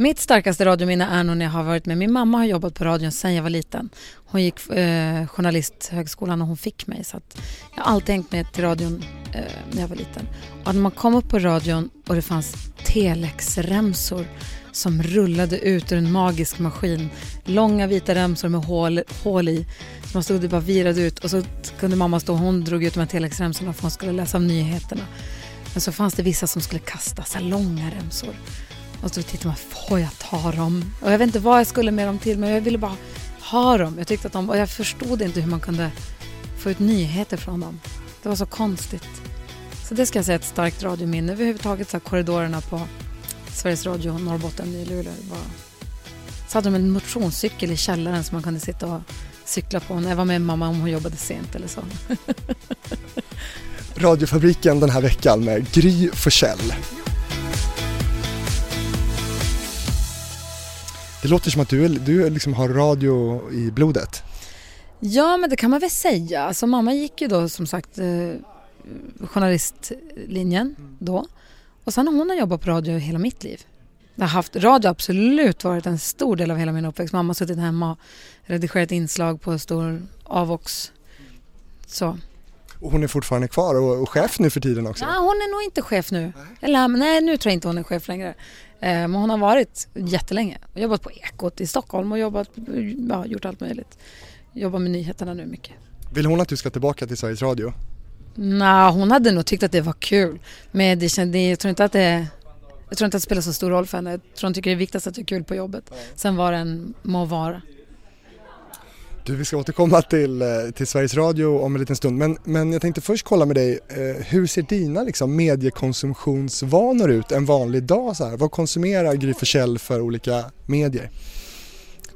Mitt starkaste radiominne är nog när jag har varit med. Min mamma har jobbat på radion sedan jag var liten. Hon gick journalisthögskolan och hon fick mig. Så att jag har alltid hängt med till radion när jag var liten. Och när man kom upp på radion och det fanns telexremsor som rullade ut ur en magisk maskin. Långa vita remsor med hål i. Så man stod och bara virade ut. Och så kunde mamma stå, hon drog ut de här telexremsorna för hon skulle läsa om nyheterna. Men så fanns det vissa som skulle kasta så här långa remsor. Och så tittade man, får jag ta dem? Och jag vet inte vad jag skulle med dem till, men jag ville bara ha dem. Jag tyckte att de, och jag förstod inte hur man kunde få ut nyheter från dem. Det var så konstigt. Så det ska jag säga ett starkt radiominne. Överhuvudtaget så här korridorerna på Sveriges Radio Norrbotten i Luleå. Så hade de en motionscykel i källaren som man kunde sitta och cykla på. När jag var med mamma om hon jobbade sent eller så. Radiofabriken den här veckan med Gry Forssell. Det låter som att du liksom har radio i blodet. Ja, men det kan man väl säga. Alltså, mamma gick ju då som sagt journalistlinjen då. Och sen hon har jobbat på radio hela mitt liv. Jag har haft radio absolut varit en stor del av hela min uppväxt. Mamma har suttit hemma och redigerat inslag på en stor avvox. Så. Och hon är fortfarande kvar och chef nu för tiden också? Ja, hon är nog inte chef nu. Nej, nu tror jag inte hon är chef längre. Men hon har varit jättelänge. Jobbat på Ekot i Stockholm och gjort allt möjligt. Jobbar med nyheterna nu mycket. Vill hon att du ska tillbaka till Sveriges Radio? Nej, hon hade nog tyckt att det var kul. Men jag tror inte att det spelar så stor roll för henne. Jag tror hon tycker det är viktigast att det är kul på jobbet. Sen var den må vara. Du, vi ska återkomma till Sveriges Radio om en liten stund. Men jag tänkte först kolla med dig. Hur ser dina liksom, mediekonsumtionsvanor ut en vanlig dag? Så här? Vad konsumerar Gry Forssell för olika medier?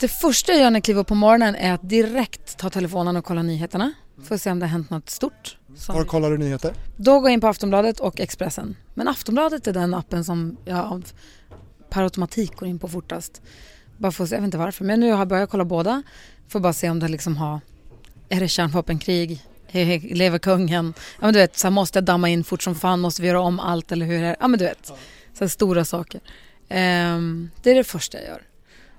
Det första jag gör när jag kliver på morgonen är att direkt ta telefonen och kolla nyheterna. För att se om det har hänt något stort. Var kollar du nyheter? Då går jag in på Aftonbladet och Expressen. Men Aftonbladet är den appen som jag per automatik går in på fortast. Bara för att se, jag vet inte varför. Men nu har jag börjat kolla båda. Får bara se om det liksom har... Är det kärnvapenkrig? Lever kungen? Ja, men du vet, så måste jag damma in fort som fan. Måste vi göra om allt eller hur är det? Ja, men du vet. Så stora saker. Det är det första jag gör.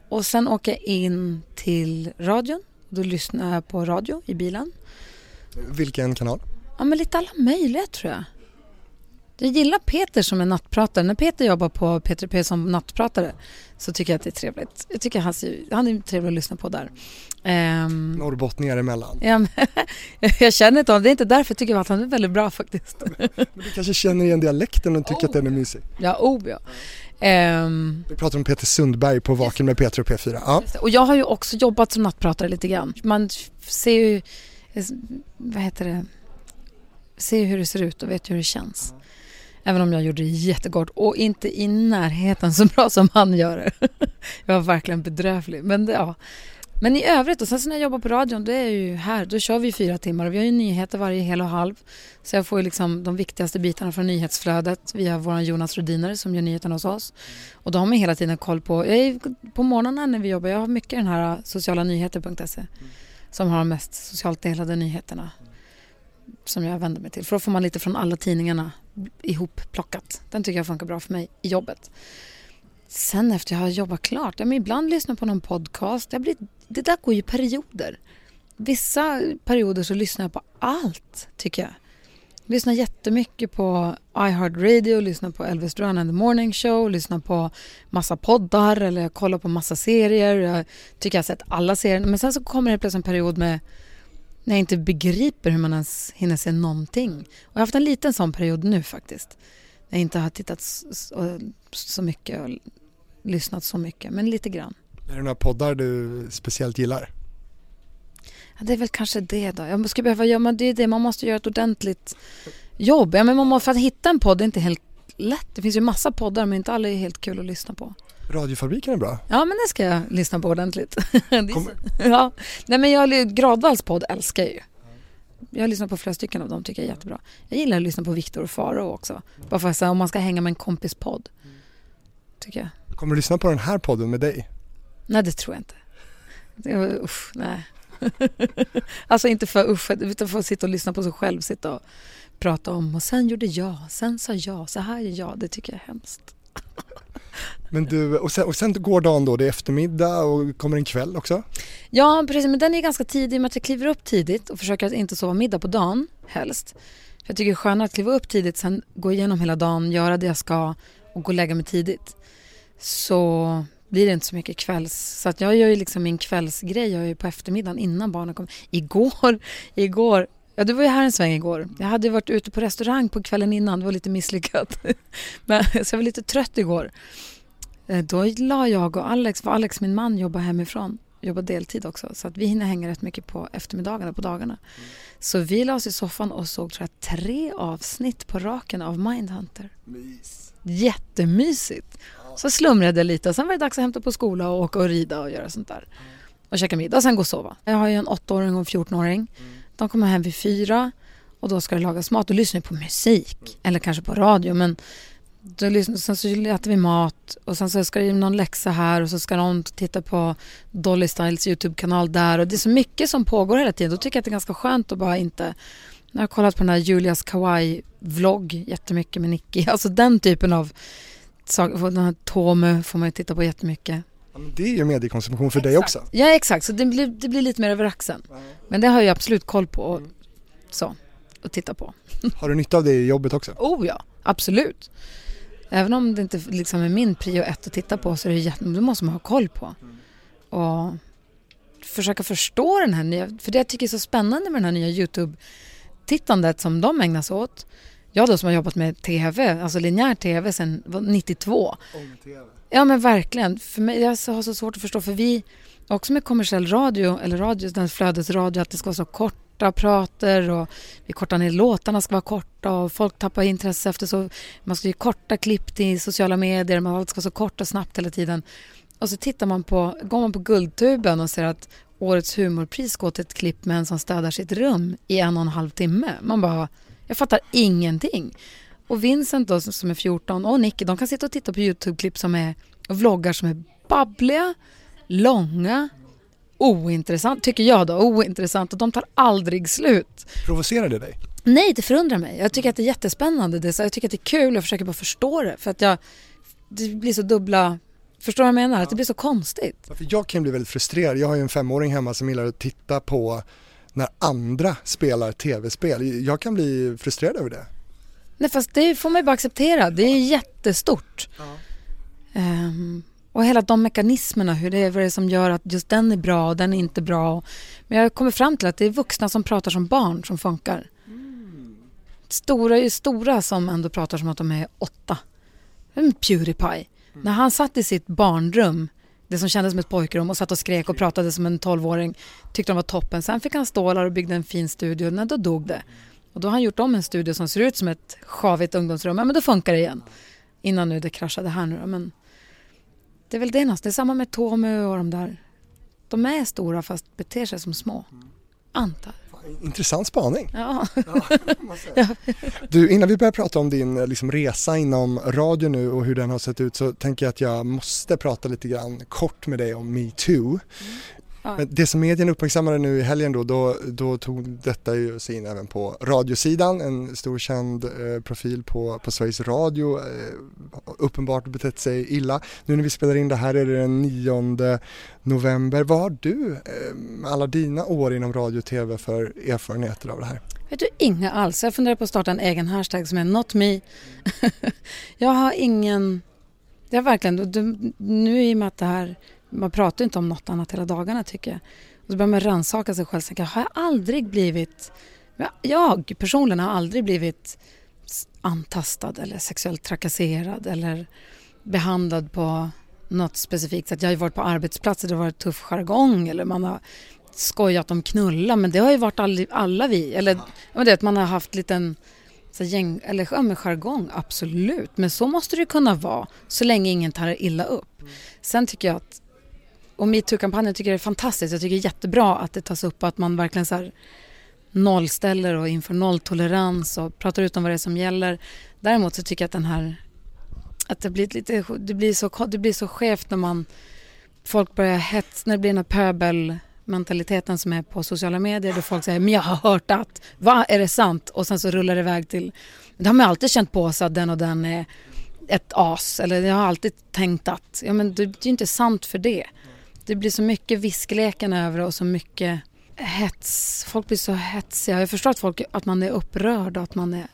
Och sen åker jag in till radion. Då lyssnar jag på radio i bilen. Vilken kanal? Ja, men lite alla möjliga tror jag. Jag gillar Petter som är nattpratare. När Peter jobbar på P3 som nattpratare så tycker jag att det är trevligt. Jag tycker han är trevlig att lyssna på där. Norrbottningar emellan. Ja, men, jag känner inte honom. Det är inte därför jag tycker att han är väldigt bra faktiskt. Men du kanske känner igen dialekten och tycker att den är mysig. Ja, ja. Vi pratar om Peter Sundberg på Vaken med P3 och P4. Ja. Och jag har ju också jobbat som nattpratare lite grann. Man ser ju ser hur det ser ut och vet hur det känns. Även om jag gjorde det jättegott och inte i närheten så bra som han gör det. Jag var verkligen bedrövlig. Men i övrigt, och sen när jag jobbar på radion, då är jag ju här. Då kör vi 4 timmar och vi har ju nyheter varje hel och halv. Så jag får ju liksom de viktigaste bitarna från nyhetsflödet via vår Jonas Rudinare som gör nyheterna hos oss. Och de har man hela tiden koll på. På morgonen när vi jobbar, jag har mycket den här sociala nyheter.se som har de mest socialt delade nyheterna. Som jag vänder mig till. För då får man lite från alla tidningarna ihop plockat. Den tycker jag funkar bra för mig i jobbet. Sen efter jag har jobbat klart. Men ibland lyssnar på någon podcast. Det där går ju perioder. Vissa perioder så lyssnar jag på allt tycker jag. Lyssnar jättemycket på iHeart Radio. Lyssnar på Elvis Duran and the Morning Show. Lyssnar på massa poddar. Eller jag kollar på massa serier. Jag tycker jag har sett alla serier. Men sen så kommer det plötsligt en period med... När jag inte begriper hur man ens hinner se någonting. Och jag har haft en liten sån period nu faktiskt. När jag inte har tittat så mycket och lyssnat så mycket. Men lite grann. Är det några poddar du speciellt gillar? Ja, det är väl kanske det då. Jag skulle behöva göra det, är det. Man måste göra ett ordentligt jobb. Ja, men man måste, för att hitta en podd är inte helt lätt. Det finns ju massa poddar men inte alla är helt kul att lyssna på. Radiofabriken är bra. Ja, men det ska jag lyssna på ordentligt. Ja. Nej, men Gradvals podd älskar jag ju. Jag lyssnar på flera stycken av dem, tycker jag är jättebra. Jag gillar att lyssna på Viktor och Faro också. Bara för att säga, om man ska hänga med en kompis podd. Tycker jag. Kommer du lyssna på den här podden med dig? Nej, det tror jag inte. Uff, nej. Alltså inte för uff, utan för att sitta och lyssna på sig själv. Sitta och prata om, och sen gjorde jag, sen sa jag, så här är jag. Det tycker jag är hemskt. Men du, och sen går dagen då, det är eftermiddag och kommer en kväll också? Ja, precis, men den är ganska tidig, men jag kliver upp tidigt och försöker att inte sova middag på dagen helst. Jag tycker det är skönare att kliva upp tidigt, sen gå igenom hela dagen, göra det jag ska och gå och lägga mig tidigt. Så blir det inte så mycket kvälls. Så att jag gör ju liksom min kvällsgrej, jag gör ju på eftermiddagen innan barnen kommer. Igår, ja, du var ju här en sväng igår. Jag hade ju varit ute på restaurang på kvällen innan, det var lite misslyckat. Men så jag var lite trött igår. Då la jag och Alex, för Alex min man jobbar hemifrån, jobbar deltid också, så att vi hinner hänga rätt mycket på eftermiddagarna på dagarna. Så vi la oss i soffan och såg, tror jag, 3 avsnitt på raken av Mindhunter. Jättemysigt. Så slumrade jag lite, sen var det dags att hämta på skola och åka och rida och göra sånt där. Och käka middag och sen gå och sova. Jag har ju en 8-åring och en 14-åring. De kommer hem vid 4 och då ska det lagas mat och lyssna på musik. Eller kanske på radio, men då lyssnar, sen så äter vi mat och sen så ska det någon läxa här och så ska de titta på Dolly Styles YouTube-kanal där. Och det är så mycket som pågår hela tiden. Då tycker jag att det är ganska skönt att bara inte... Jag har kollat på den här Julias Kawaii-vlogg jättemycket med Nicky. Alltså den typen av... Den här Tome får man ju titta på jättemycket. Ja, men det är ju mediekonsumtion för dig också. Ja, exakt. Så det blir lite mer över axeln. Men det har jag absolut koll på och, så, och titta på. Har du nytta av det i jobbet också? Oh ja, absolut. Även om det inte liksom är min prio 1 att titta på, så är det det måste man ha koll på. Och försöka förstå den här nya... För det jag tycker är så spännande med den här nya YouTube-tittandet som de ägnar sig åt. Jag då som har jobbat med tv, alltså linjär tv sedan 92. Ja men verkligen, för mig, jag har så svårt att förstå, för vi också med kommersiell radio, eller radio, den flödesradio, att det ska vara så korta prater och vi kortar ner, låtarna ska vara korta och folk tappar intresse efter så, man ska ju korta klipp till sociala medier, man ska så kort och snabbt hela tiden. Och så går man på Guldtuben och ser att årets humorpris går till ett klipp med en som städar sitt rum i 1,5 timme. Man bara... Jag fattar ingenting. Och Vincent då, som är 14, och Nicky, de kan sitta och titta på YouTube-klipp som är vloggar som är babbliga, långa, ointressant, tycker jag då, ointressant, och de tar aldrig slut. Provocerar det dig? Nej, det förundrar mig. Jag tycker att det är jättespännande. Jag tycker att det är kul och jag försöker bara förstå det, för att det blir så dubbla... Förstår du vad jag menar? Att det blir så konstigt. Jag kan bli väldigt frustrerad. Jag har ju en 5-åring hemma som gillar att titta på när andra spelar tv-spel. Jag kan bli frustrerad över det. Nej, fast det får man ju bara acceptera. Det är jättestort. Ja. Och hela de mekanismerna, vad det är som gör att just den är bra och den är inte bra. Men jag kommer fram till att det är vuxna som pratar som barn som funkar. Mm. Stora är ju stora som ändå pratar som att de är 8. En PewDiePie. När han satt i sitt barnrum, det som kändes som ett pojkrum, och satt och skrek och pratade som en 12-åring, tyckte de var toppen. Sen fick han stålar och byggde en fin studio. När då dog det. Och då har han gjort om en studio som ser ut som ett skavigt ungdomsrum. Ja, men då funkar det igen. Innan nu det kraschade här nu. Men det är väl det nästan. Det är samma med Tommy och de där. De är stora fast beter sig som små. Antar. Intressant spaning. Ja. Ja. Du, innan vi börjar prata om din liksom, resa inom radio nu och hur den har sett ut, så tänker jag att jag måste prata lite grann kort med dig om Me Too. Ja. Men det som medierna uppmärksammade nu i helgen då tog detta ju sig in även på radiosidan. En stor känd profil på Sveriges Radio uppenbart betett sig illa. Nu när vi spelar in det här är det den 9 november. Vad har du alla dina år inom radio och tv för erfarenheter av det här? Vet du, inga alls. Jag funderar på att starta en egen hashtag som är Not Me. Jag har ingen... Jag verkligen... Nu i och med att det här... Man pratar inte om något annat hela dagarna, tycker jag. Och så börjar man rannsaka sig själv och tänka, har jag aldrig blivit... Jag personligen har aldrig blivit antastad eller sexuellt trakasserad eller behandlad på något specifikt sätt. Jag har ju varit på arbetsplatser, det har varit tuff jargong eller man har skojat om knulla, men det har ju varit alla vi. Eller att man har haft liten... Så gäng, eller jargong, absolut. Men så måste det kunna vara så länge ingen tar illa upp. Sen tycker jag att... Och MeToo-kampanjen tycker jag är fantastiskt. Jag tycker det är jättebra att det tas upp och att man verkligen så här nollställer och inför nolltolerans och pratar ut om vad det är som gäller. Däremot så tycker jag att den här... Att det blir lite... Det blir så skevt när man... Folk börjar hets... När det blir den här pöbelmentaliteten som är på sociala medier, då folk säger, men jag har hört att... Vad är det sant? Och sen så rullar det iväg till... Det har man alltid känt på sig att den och den är... ett as. Eller jag har alltid tänkt att ja, men det är ju inte sant för det. Det blir så mycket viskleken över och så mycket hets. Folk blir så hetsiga. Jag förstår att folk, att man är upprörd och att man är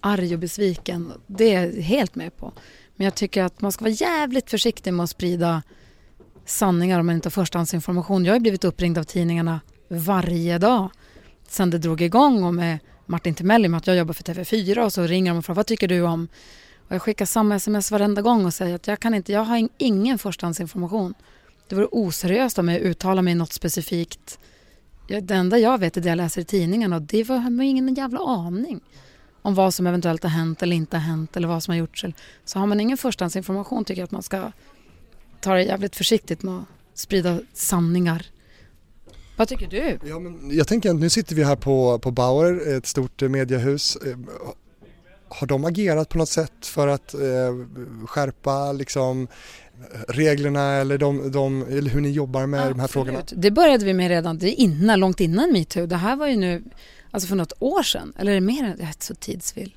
arg och besviken. Det är jag helt med på. Men jag tycker att man ska vara jävligt försiktig med att sprida sanningar om man inte har förstahandsinformation. Jag har blivit uppringd av tidningarna varje dag sen det drog igång och med Martin Timell, med att jag jobbar för TV4, och så ringer de och frågar, vad tycker du om? Och jag skickar samma sms varenda gång och säger att jag har ingen förstahandsinformation. Det vore oseriöst om jag uttalar mig något specifikt. Det enda jag vet är det jag läser i tidningarna, och det var ingen jävla aning om vad som eventuellt har hänt eller inte har hänt eller vad som har gjorts. Så har man ingen förstahandsinformation tycker jag att man ska ta det jävligt försiktigt med att sprida sanningar. Vad tycker du? Ja, men jag tänker att nu sitter vi här på Bauer, ett stort mediehus. Har de agerat på något sätt för att skärpa liksom reglerna eller, eller hur ni jobbar med de här frågorna? Det började vi med redan, det är långt innan MeToo. Det här var ju nu, alltså för något år sedan. Eller är det mer än, jag är så tidsvill.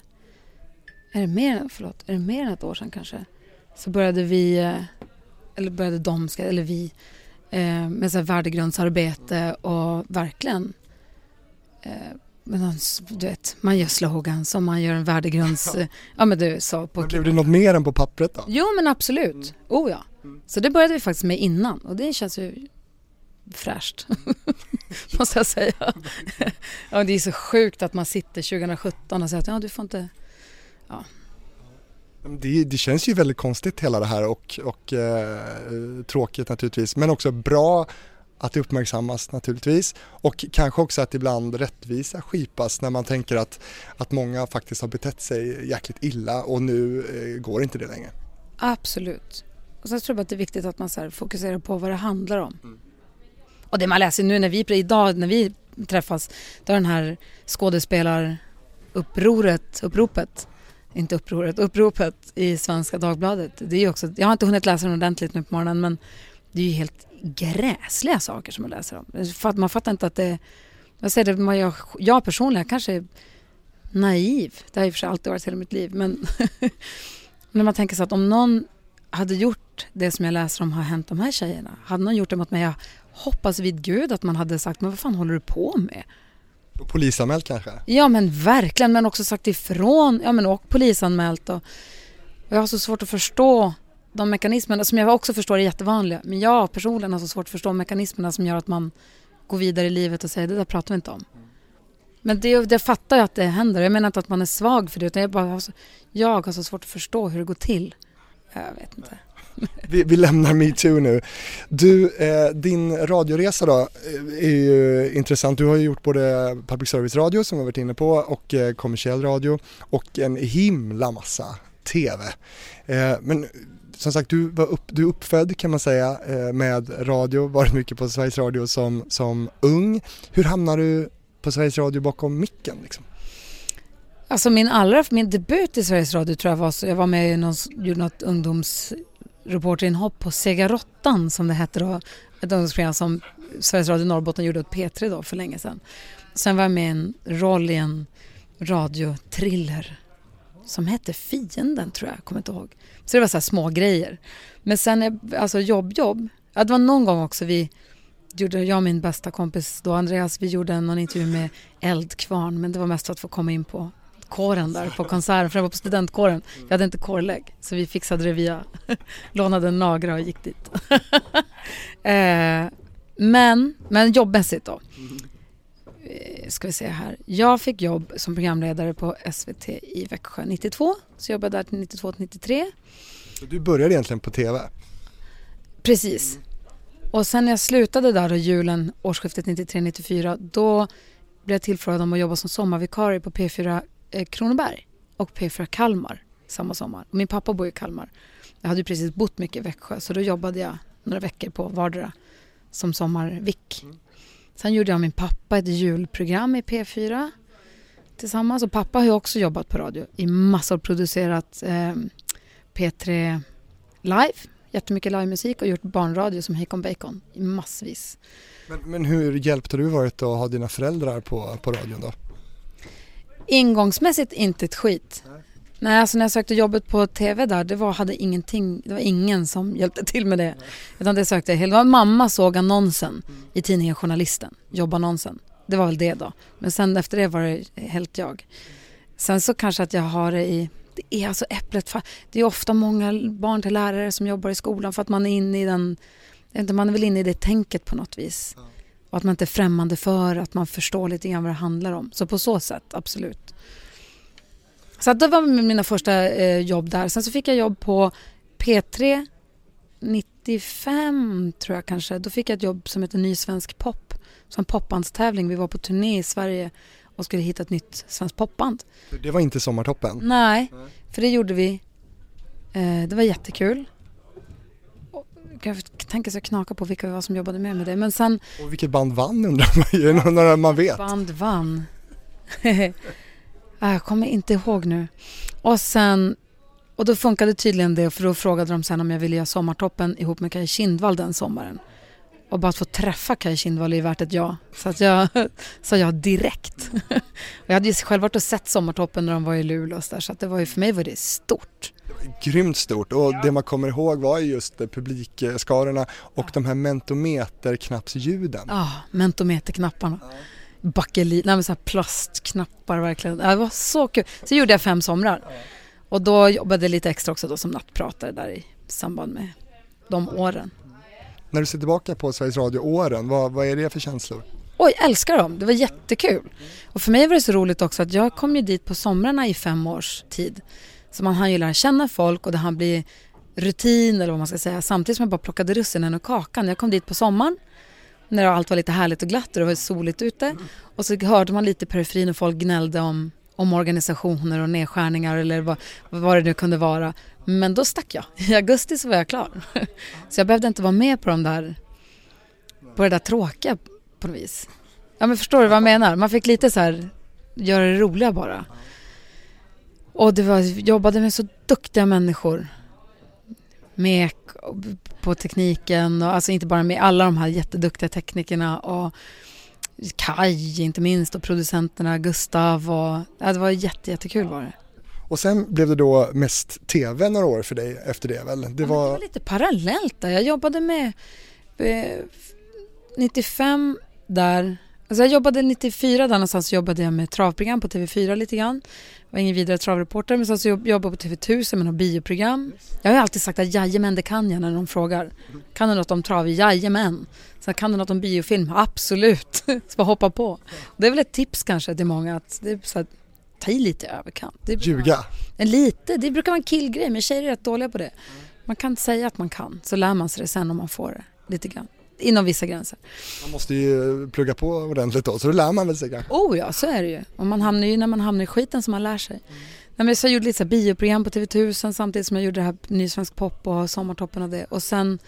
Är det mer än ett år sedan kanske? Så började vi, eller började de, eller vi, med så här värdegrundsarbete och verkligen men du vet, man gör slogan som man gör en värdegrunds... Ja, men du sa på... Men blev det något mer än på pappret då? Jo, men absolut. Mm. Oh ja. Mm. Så det började vi faktiskt med innan. Och det känns ju fräscht. Måste jag säga. Ja, det är så sjukt att man sitter 2017 och säger att ja, du får inte... Ja. Det känns ju väldigt konstigt hela det här och tråkigt naturligtvis. Men också bra... att det uppmärksammas naturligtvis, och kanske också att ibland rättvisa skipas när man tänker att många faktiskt har betett sig jäkligt illa och nu går inte det längre. Absolut. Och så tror jag att det är viktigt att man så här fokuserar på vad det handlar om. Mm. Och det man läser nu när vi träffas, då är den här uppropet i Svenska Dagbladet. Det är ju också, jag har inte hunnit läsa den ordentligt nu på morgonen, men det är ju helt gräsliga saker som man läser om. Man fattar inte att det... Jag säger det, jag personligen kanske är naiv. Det har ju för sig alltid varit hela mitt liv. Men när man tänker så att om någon hade gjort det som jag läser om har hänt de här tjejerna. Hade någon gjort det mot mig, jag hoppas vid Gud att man hade sagt, men vad fan håller du på med? Och polisanmält kanske? Ja, men verkligen. Men också sagt ifrån. Ja, men och polisanmält. Och jag har så svårt att förstå de mekanismerna, som jag också förstår är jättevanliga, men jag personligen har så svårt att förstå mekanismerna som gör att man går vidare i livet och säger, det där pratar vi inte om. Men det fattar jag att det händer. Jag menar inte att man är svag för det, utan jag har så svårt att förstå hur det går till. Jag vet inte. Vi lämnar MeToo nu. Du, din radioresa då är ju intressant. Du har ju gjort både public service radio, som vi har varit inne på, och kommersiell radio, och en himla massa tv. Men som sagt, du uppfödd kan man säga med radio, varit mycket på Sveriges Radio som ung. Hur hamnar du på Sveriges Radio bakom micken liksom? Alltså min debut i Sveriges Radio tror jag var så, jag var med i något ungdomsreporterinhopp på Segarottan som det hette då, ett ungdomsprogram som Sveriges Radio Norrbotten gjorde åt P3 då för länge sedan. Sen var jag med i en roll i en radiotriller som hette Fienden, tror jag kommer inte ihåg. Så det var så här små grejer. Men sen, alltså jobb. Ja, det var någon gång också jag och min bästa kompis då, Andreas, vi gjorde någon intervju med Eldkvarn, men det var mest att få komma in på kåren där, på konserten, för jag var på studentkåren. Jag hade inte kårlägg, så vi fixade det via lånade en nagra och gick dit. Men jobbmässigt då. Ska vi se här. Jag fick jobb som programledare på SVT i Växjö 92. Så jag jobbade där till 92-93. Så du började egentligen på tv? Precis. Och sen när jag slutade där och julen årsskiftet 93-94, då blev jag tillfrågad om att jobba som sommarvikarie på P4 Kronoberg och P4 Kalmar samma sommar. Min pappa bor i Kalmar. Jag hade ju precis bott mycket i Växjö, så då jobbade jag några veckor på vardera som sommarvik. Sen gjorde jag och min pappa ett julprogram i P4 tillsammans. Och pappa har ju också jobbat på radio i massor, producerat P3 Live, jättemycket livemusik, och gjort barnradio som Hacon Bacon i massvis. Men hur hjälpte du varit att ha dina föräldrar på radion då? Ingångsmässigt inte ett skit. Nej. Nej, alltså när jag sökte jobbet på TV där, det var ingen som hjälpte till med det. Utan det sökte jag helt. Mamma såg annonsen i tidningen Journalisten, jobbannonsen. Det var väl det då. Men sen efter det var det helt jag. Sen så kanske att jag har det i... Det är alltså äpplet. Det är ofta många barn till lärare som jobbar i skolan för att man är inne i den... Man är väl inne i det tänket på något vis. Och att man inte är främmande för, att man förstår lite grann vad det handlar om. Så på så sätt, absolut. Så det var mina första jobb där. Sen så fick jag jobb på P3 95 tror jag kanske. Då fick jag ett jobb som heter Ny svensk pop. Som popbandstävling. Vi var på turné i Sverige och skulle hitta ett nytt svenskt popband. Det var inte Sommartoppen? Nej, för det gjorde vi. Det var jättekul. Jag tänker så knaka på vilka vi var som jobbade med det. Men sen, och vilket band vann undrar man när man vet. Band vann. Jag kommer inte ihåg nu. Och då funkade tydligen det, för då frågade de sen om jag ville göra Sommartoppen ihop med Kaj Kindvall den sommaren. Och bara att få träffa Kaj Kindvall är värt ett ja. Så att jag sa ja direkt. Och jag hade ju själv varit och sett Sommartoppen när de var i Luleå och så där, så att det var ju, för mig var det stort. Grymt stort, och det man kommer ihåg var just publikskarorna och de här mentometerknappsljuden. Ja, mentometerknapparna. Nej, men så här plastknappar verkligen. Det var så kul. Så gjorde jag 5 somrar. Och då jobbade jag lite extra också då som nattpratare där i samband med de åren. När du ser tillbaka på Sveriges Radio-åren, vad är det för känslor? Oj, jag älskar dem. Det var jättekul. Och för mig var det så roligt också att jag kom ju dit på somrarna i 5 års tid. Så man hann ju lära känna folk och det hann bli rutin eller vad man ska säga. Samtidigt som jag bara plockade russinen och kakan. Jag kom dit på sommaren när allt var lite härligt och glatt och det var soligt ute. Och så hörde man lite periferin och folk gnällde om organisationer och nedskärningar eller vad det nu kunde vara. Men då stack jag. I augusti så var jag klar. Så jag behövde inte vara med på på det där tråkiga på något vis. Ja, men förstår du vad jag menar? Man fick lite så här, göra det roliga bara. Och jobbade med så duktiga människor. Med på tekniken och alltså inte bara med alla de här jätteduktiga teknikerna och Kaj inte minst och producenterna Gustav och det var jättekul var det. Och sen blev det då mest TV några år för dig efter det väl? Det var lite parallellt där. Jag jobbade med 95 där. Alltså jag jobbade 94 där någonstans, så jobbade jag med travprogram på TV4 lite grann. Var ingen vidare travreporter, men sen så jobbade på TV1000 med något bioprogram. Jag har ju alltid sagt att jajamän, det kan jag när de frågar. Kan du något om trav? Jajamän. Sen kan du något om biofilm? Absolut. Så bara hoppa på. Det är väl ett tips kanske till många att det är så här, ta i lite överkant. Ljuga. Lite, det brukar vara en killgrej, men tjejer är rätt dåliga på det. Man kan inte säga att man kan, så lär man sig det sen om man får det lite grann. Inom vissa gränser. Man måste ju plugga på ordentligt då, så det lär man väl sig kanske. Oh ja, så är det ju. Och man hamnar ju när man hamnar i skiten som man lär sig. Nej, men så jag gjorde lite så här bioprogram på TV1000 samtidigt som jag gjorde det här Ny svensk pop och Sommartoppen och det. Och sen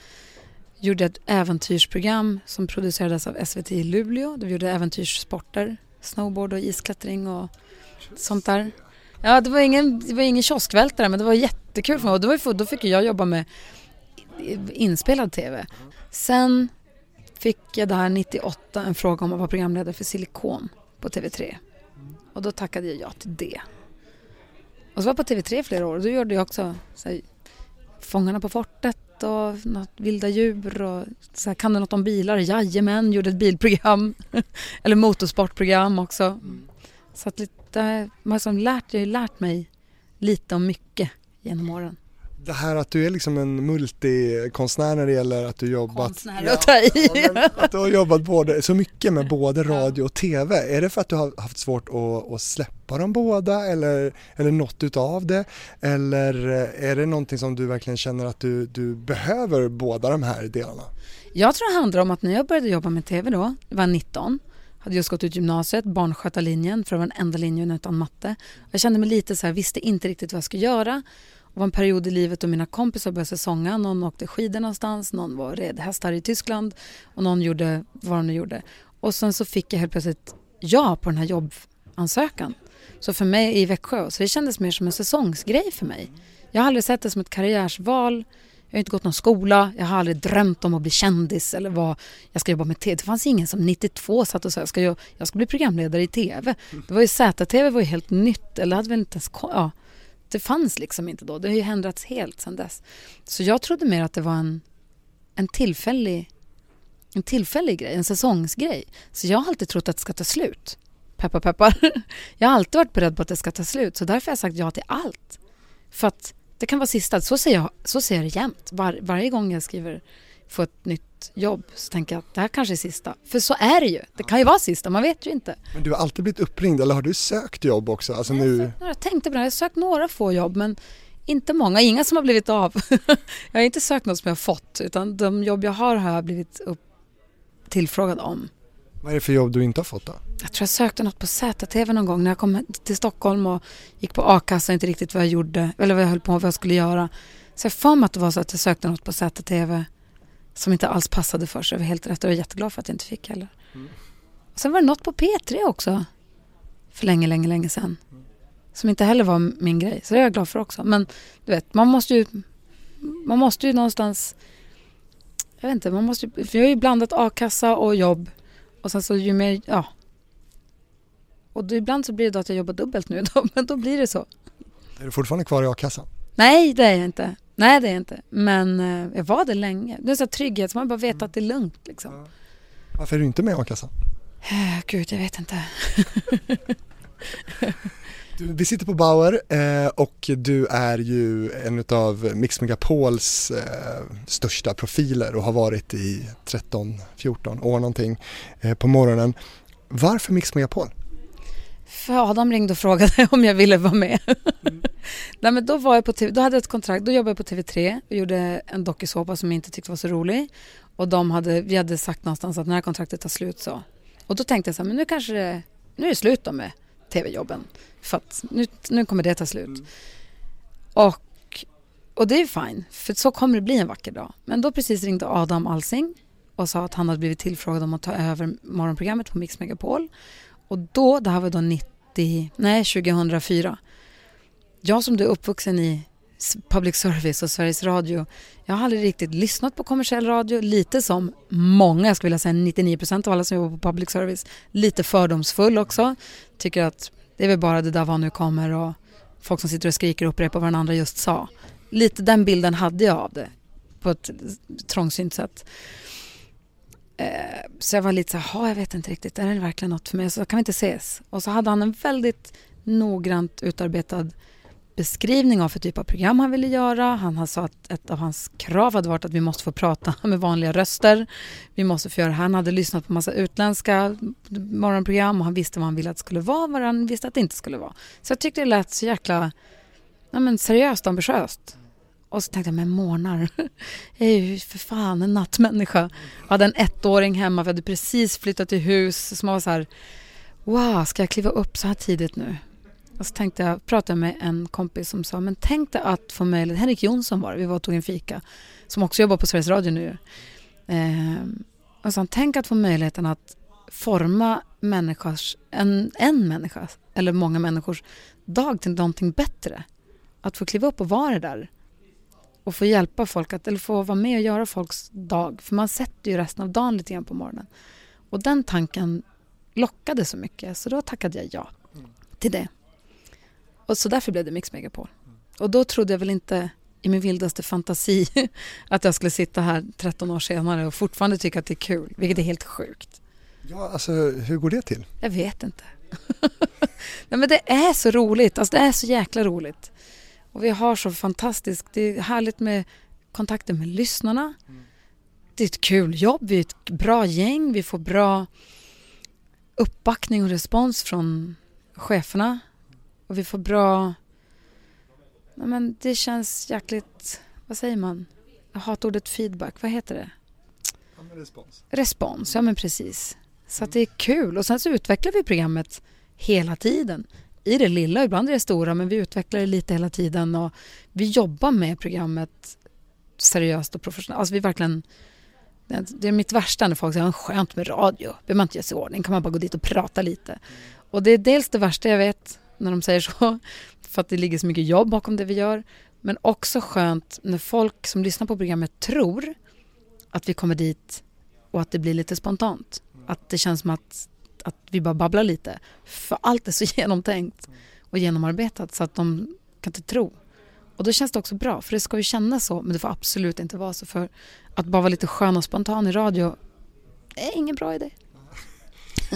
gjorde jag ett äventyrsprogram som producerades av SVT i Luleå. Då gjorde jag äventyrssporter, snowboard och isklättring och sånt där. Ja, det var ingen kioskvältare, men det var jättekul för mig. Och då fick jag jobba med inspelad TV. Sen fick jag där 98 en fråga om att vara programledare för Silikon på TV3. Och då tackade jag ja till det. Och så var jag på TV3 flera år. Då gjorde jag också så här, Fångarna på fortet och något vilda djur. Och så här, kan du något om bilar? Jajamän, gjorde ett bilprogram. Eller motorsportprogram också. Så att lite, jag har ju lärt mig lite om mycket genom åren. Det här att du är liksom en multikonstnär när det gäller att du jobbat, att du har jobbat både, så mycket med både radio och tv. Är det för att du har haft svårt att släppa dem båda eller något utav det? Eller är det någonting som du verkligen känner att du behöver båda de här delarna? Jag tror det handlar om att när jag började jobba med tv då, det var 19. Hade just gått ut gymnasiet, barnskötarlinjen, för det var den enda linjen utan matte. Jag kände mig lite så här, visste inte riktigt vad jag skulle göra. Det var en period i livet och mina kompisar började säsonga. Någon åkte skidor någonstans, någon var redhästar i Tyskland och någon gjorde vad de nu gjorde. Och sen så fick jag helt plötsligt ja på den här jobbansökan. Så för mig i Växjö, så det kändes mer som en säsongsgrej för mig. Jag har aldrig sett det som ett karriärsval. Jag har inte gått någon skola, jag har aldrig drömt om att bli kändis eller vad jag ska jobba med tv. Det fanns ingen som 92 satt och sa jag ska bli programledare i tv. Det var ju ZTV, var ju helt nytt, eller hade väl inte ens... Ja. det fanns liksom inte då. Det har ju händrats helt sedan dess. Så jag trodde mer att det var en tillfällig grej, en säsongsgrej. Så jag har alltid trott att det ska ta slut. Peppar, peppar. Jag har alltid varit beredd på att det ska ta slut. Så därför har jag sagt ja till allt. För att det kan vara sista. Så säger jag det jämt. Varje gång jag skriver för ett nytt jobb så tänker jag att det här kanske är sista. För så är det ju. Det kan ju vara sista, man vet ju inte. Men du har alltid blivit uppringd, eller har du sökt jobb också? Alltså nu... Jag tänkte på det. Jag har sökt några få jobb, men inte många. Inga som har blivit av. Jag har inte sökt något som jag har fått, utan de jobb jag har jag blivit tillfrågad om. Vad är det för jobb du inte har fått då? Jag tror jag sökte något på ZTV någon gång när jag kom till Stockholm och gick på A-kassa och inte riktigt vad jag gjorde eller vad jag höll på med, vad jag skulle göra. Så jag fann att det var så att jag sökte något på ZTV som inte alls passade för sig. Jag var helt rätt och var jätteglad för att jag inte fick heller. Mm. Och sen var det något på P3 också för länge sedan som inte heller var min grej. Så det är jag glad för också. Men du vet, man måste ju någonstans, jag vet inte, för jag har ju blandat A-kassa och jobb. Och sen så ju mer, ja. Och då, ibland så blir det då att jag jobbar dubbelt nu då, men då blir det så. Är du fortfarande kvar i A-kassan? Nej, det är jag inte. Men jag var det länge. Det är så här trygghet, så man bara vet att det är lugnt liksom. Ja. Varför är du inte med i A-kassan? Gud, jag vet inte. Vi sitter på Bauer och du är ju en av Mix Megapols största profiler och har varit i 13-14 år någonting på morgonen. Varför Mix Megapol? För Adam ringde och frågade om jag ville vara med. Nej, men då var jag på TV, då hade jag ett kontrakt, då jobbade jag på TV3 och gjorde en dokusåpa som jag inte tyckte var så rolig. Och vi hade sagt någonstans att när kontraktet tar slut så. Och då tänkte jag så här, men nu är det slut då med tv-jobben. För att nu kommer det ta slut. Mm. Och det är ju fine. För så kommer det bli en vacker dag. Men då precis ringde Adam Alsing och sa att han hade blivit tillfrågad om att ta över morgonprogrammet på Mix Megapol. Och då, det här var då 2004. Jag som är uppvuxen i public service och Sveriges Radio, jag har aldrig riktigt lyssnat på kommersiell radio, lite som många, jag skulle vilja säga 99% av alla som jobbar på public service, lite fördomsfull också, tycker att det är väl bara det där vad nu kommer och folk som sitter och skriker och upprepar vad den andra just sa. Lite den bilden hade jag av det på ett trångsynt sätt. Så jag var lite så här, jag vet inte riktigt, är det verkligen något för mig? Så kan vi inte ses. Och så hade han en väldigt noggrant utarbetad beskrivning av för typ av program han ville göra. Han sa att ett av hans krav hade varit att vi måste få prata med vanliga röster. Vi måste få göra, han hade lyssnat på massa utländska morgonprogram och han visste vad han ville att det skulle vara, vad han visste att det inte skulle vara. Så jag tyckte det lät så jäkla seriöst, ambitiöst. Och så tänkte jag, men morgnar, jag är ju för fan en nattmänniska. Jag hade en ettåring hemma, vi hade precis flyttat till hus, så man var så här, wow, ska jag kliva upp så här tidigt nu? Och så tänkte jag, pratade med en kompis som sa, men tänkte att få möjlighet, Henrik Jonsson var det, vi var och tog en fika, som också jobbar på Sveriges Radio nu. Och så han tänkte att få möjligheten att forma människors, en människas, eller många människors dag till någonting bättre. Att få kliva upp och vara där. Och få hjälpa folk, eller få vara med och göra folks dag. För man sätter ju resten av dagen lite grann på morgonen. Och den tanken lockade så mycket, så då tackade jag ja till det. Och så därför blev det Mix Megapol. Och då trodde jag väl inte i min vildaste fantasi att jag skulle sitta här 13 år senare och fortfarande tycka att det är kul. Vilket är helt sjukt. Ja, alltså hur går det till? Jag vet inte. Nej, men det är så roligt. Alltså det är så jäkla roligt. Och vi har så fantastiskt, det är härligt med kontakten med lyssnarna. Det är ett kul jobb, vi är ett bra gäng, vi får bra uppbackning och respons från cheferna. Och vi får bra... Nej, men det känns jäkligt... Vad säger man? Jag hatar ordet feedback. Vad heter det? Ja, men respons, ja men precis. Så att det är kul. Och sen så utvecklar vi programmet hela tiden. I det lilla, ibland är det stora, men vi utvecklar det lite hela tiden. Och vi jobbar med programmet seriöst och professionellt. Alltså vi verkligen... Det är mitt värsta när folk säger skönt med radio. Behöver man inte göra sig i ordning. Kan man bara gå dit och prata lite. Och det är dels det värsta jag vet... när de säger så, för att det ligger så mycket jobb bakom det vi gör, men också skönt när folk som lyssnar på programmet tror att vi kommer dit och att det blir lite spontant, att det känns som att vi bara babblar lite, för allt är så genomtänkt och genomarbetat så att de kan inte tro. Och då känns det också bra, för det ska ju kännas så, men det får absolut inte vara så, för att bara vara lite skön och spontan i radio är ingen bra idé.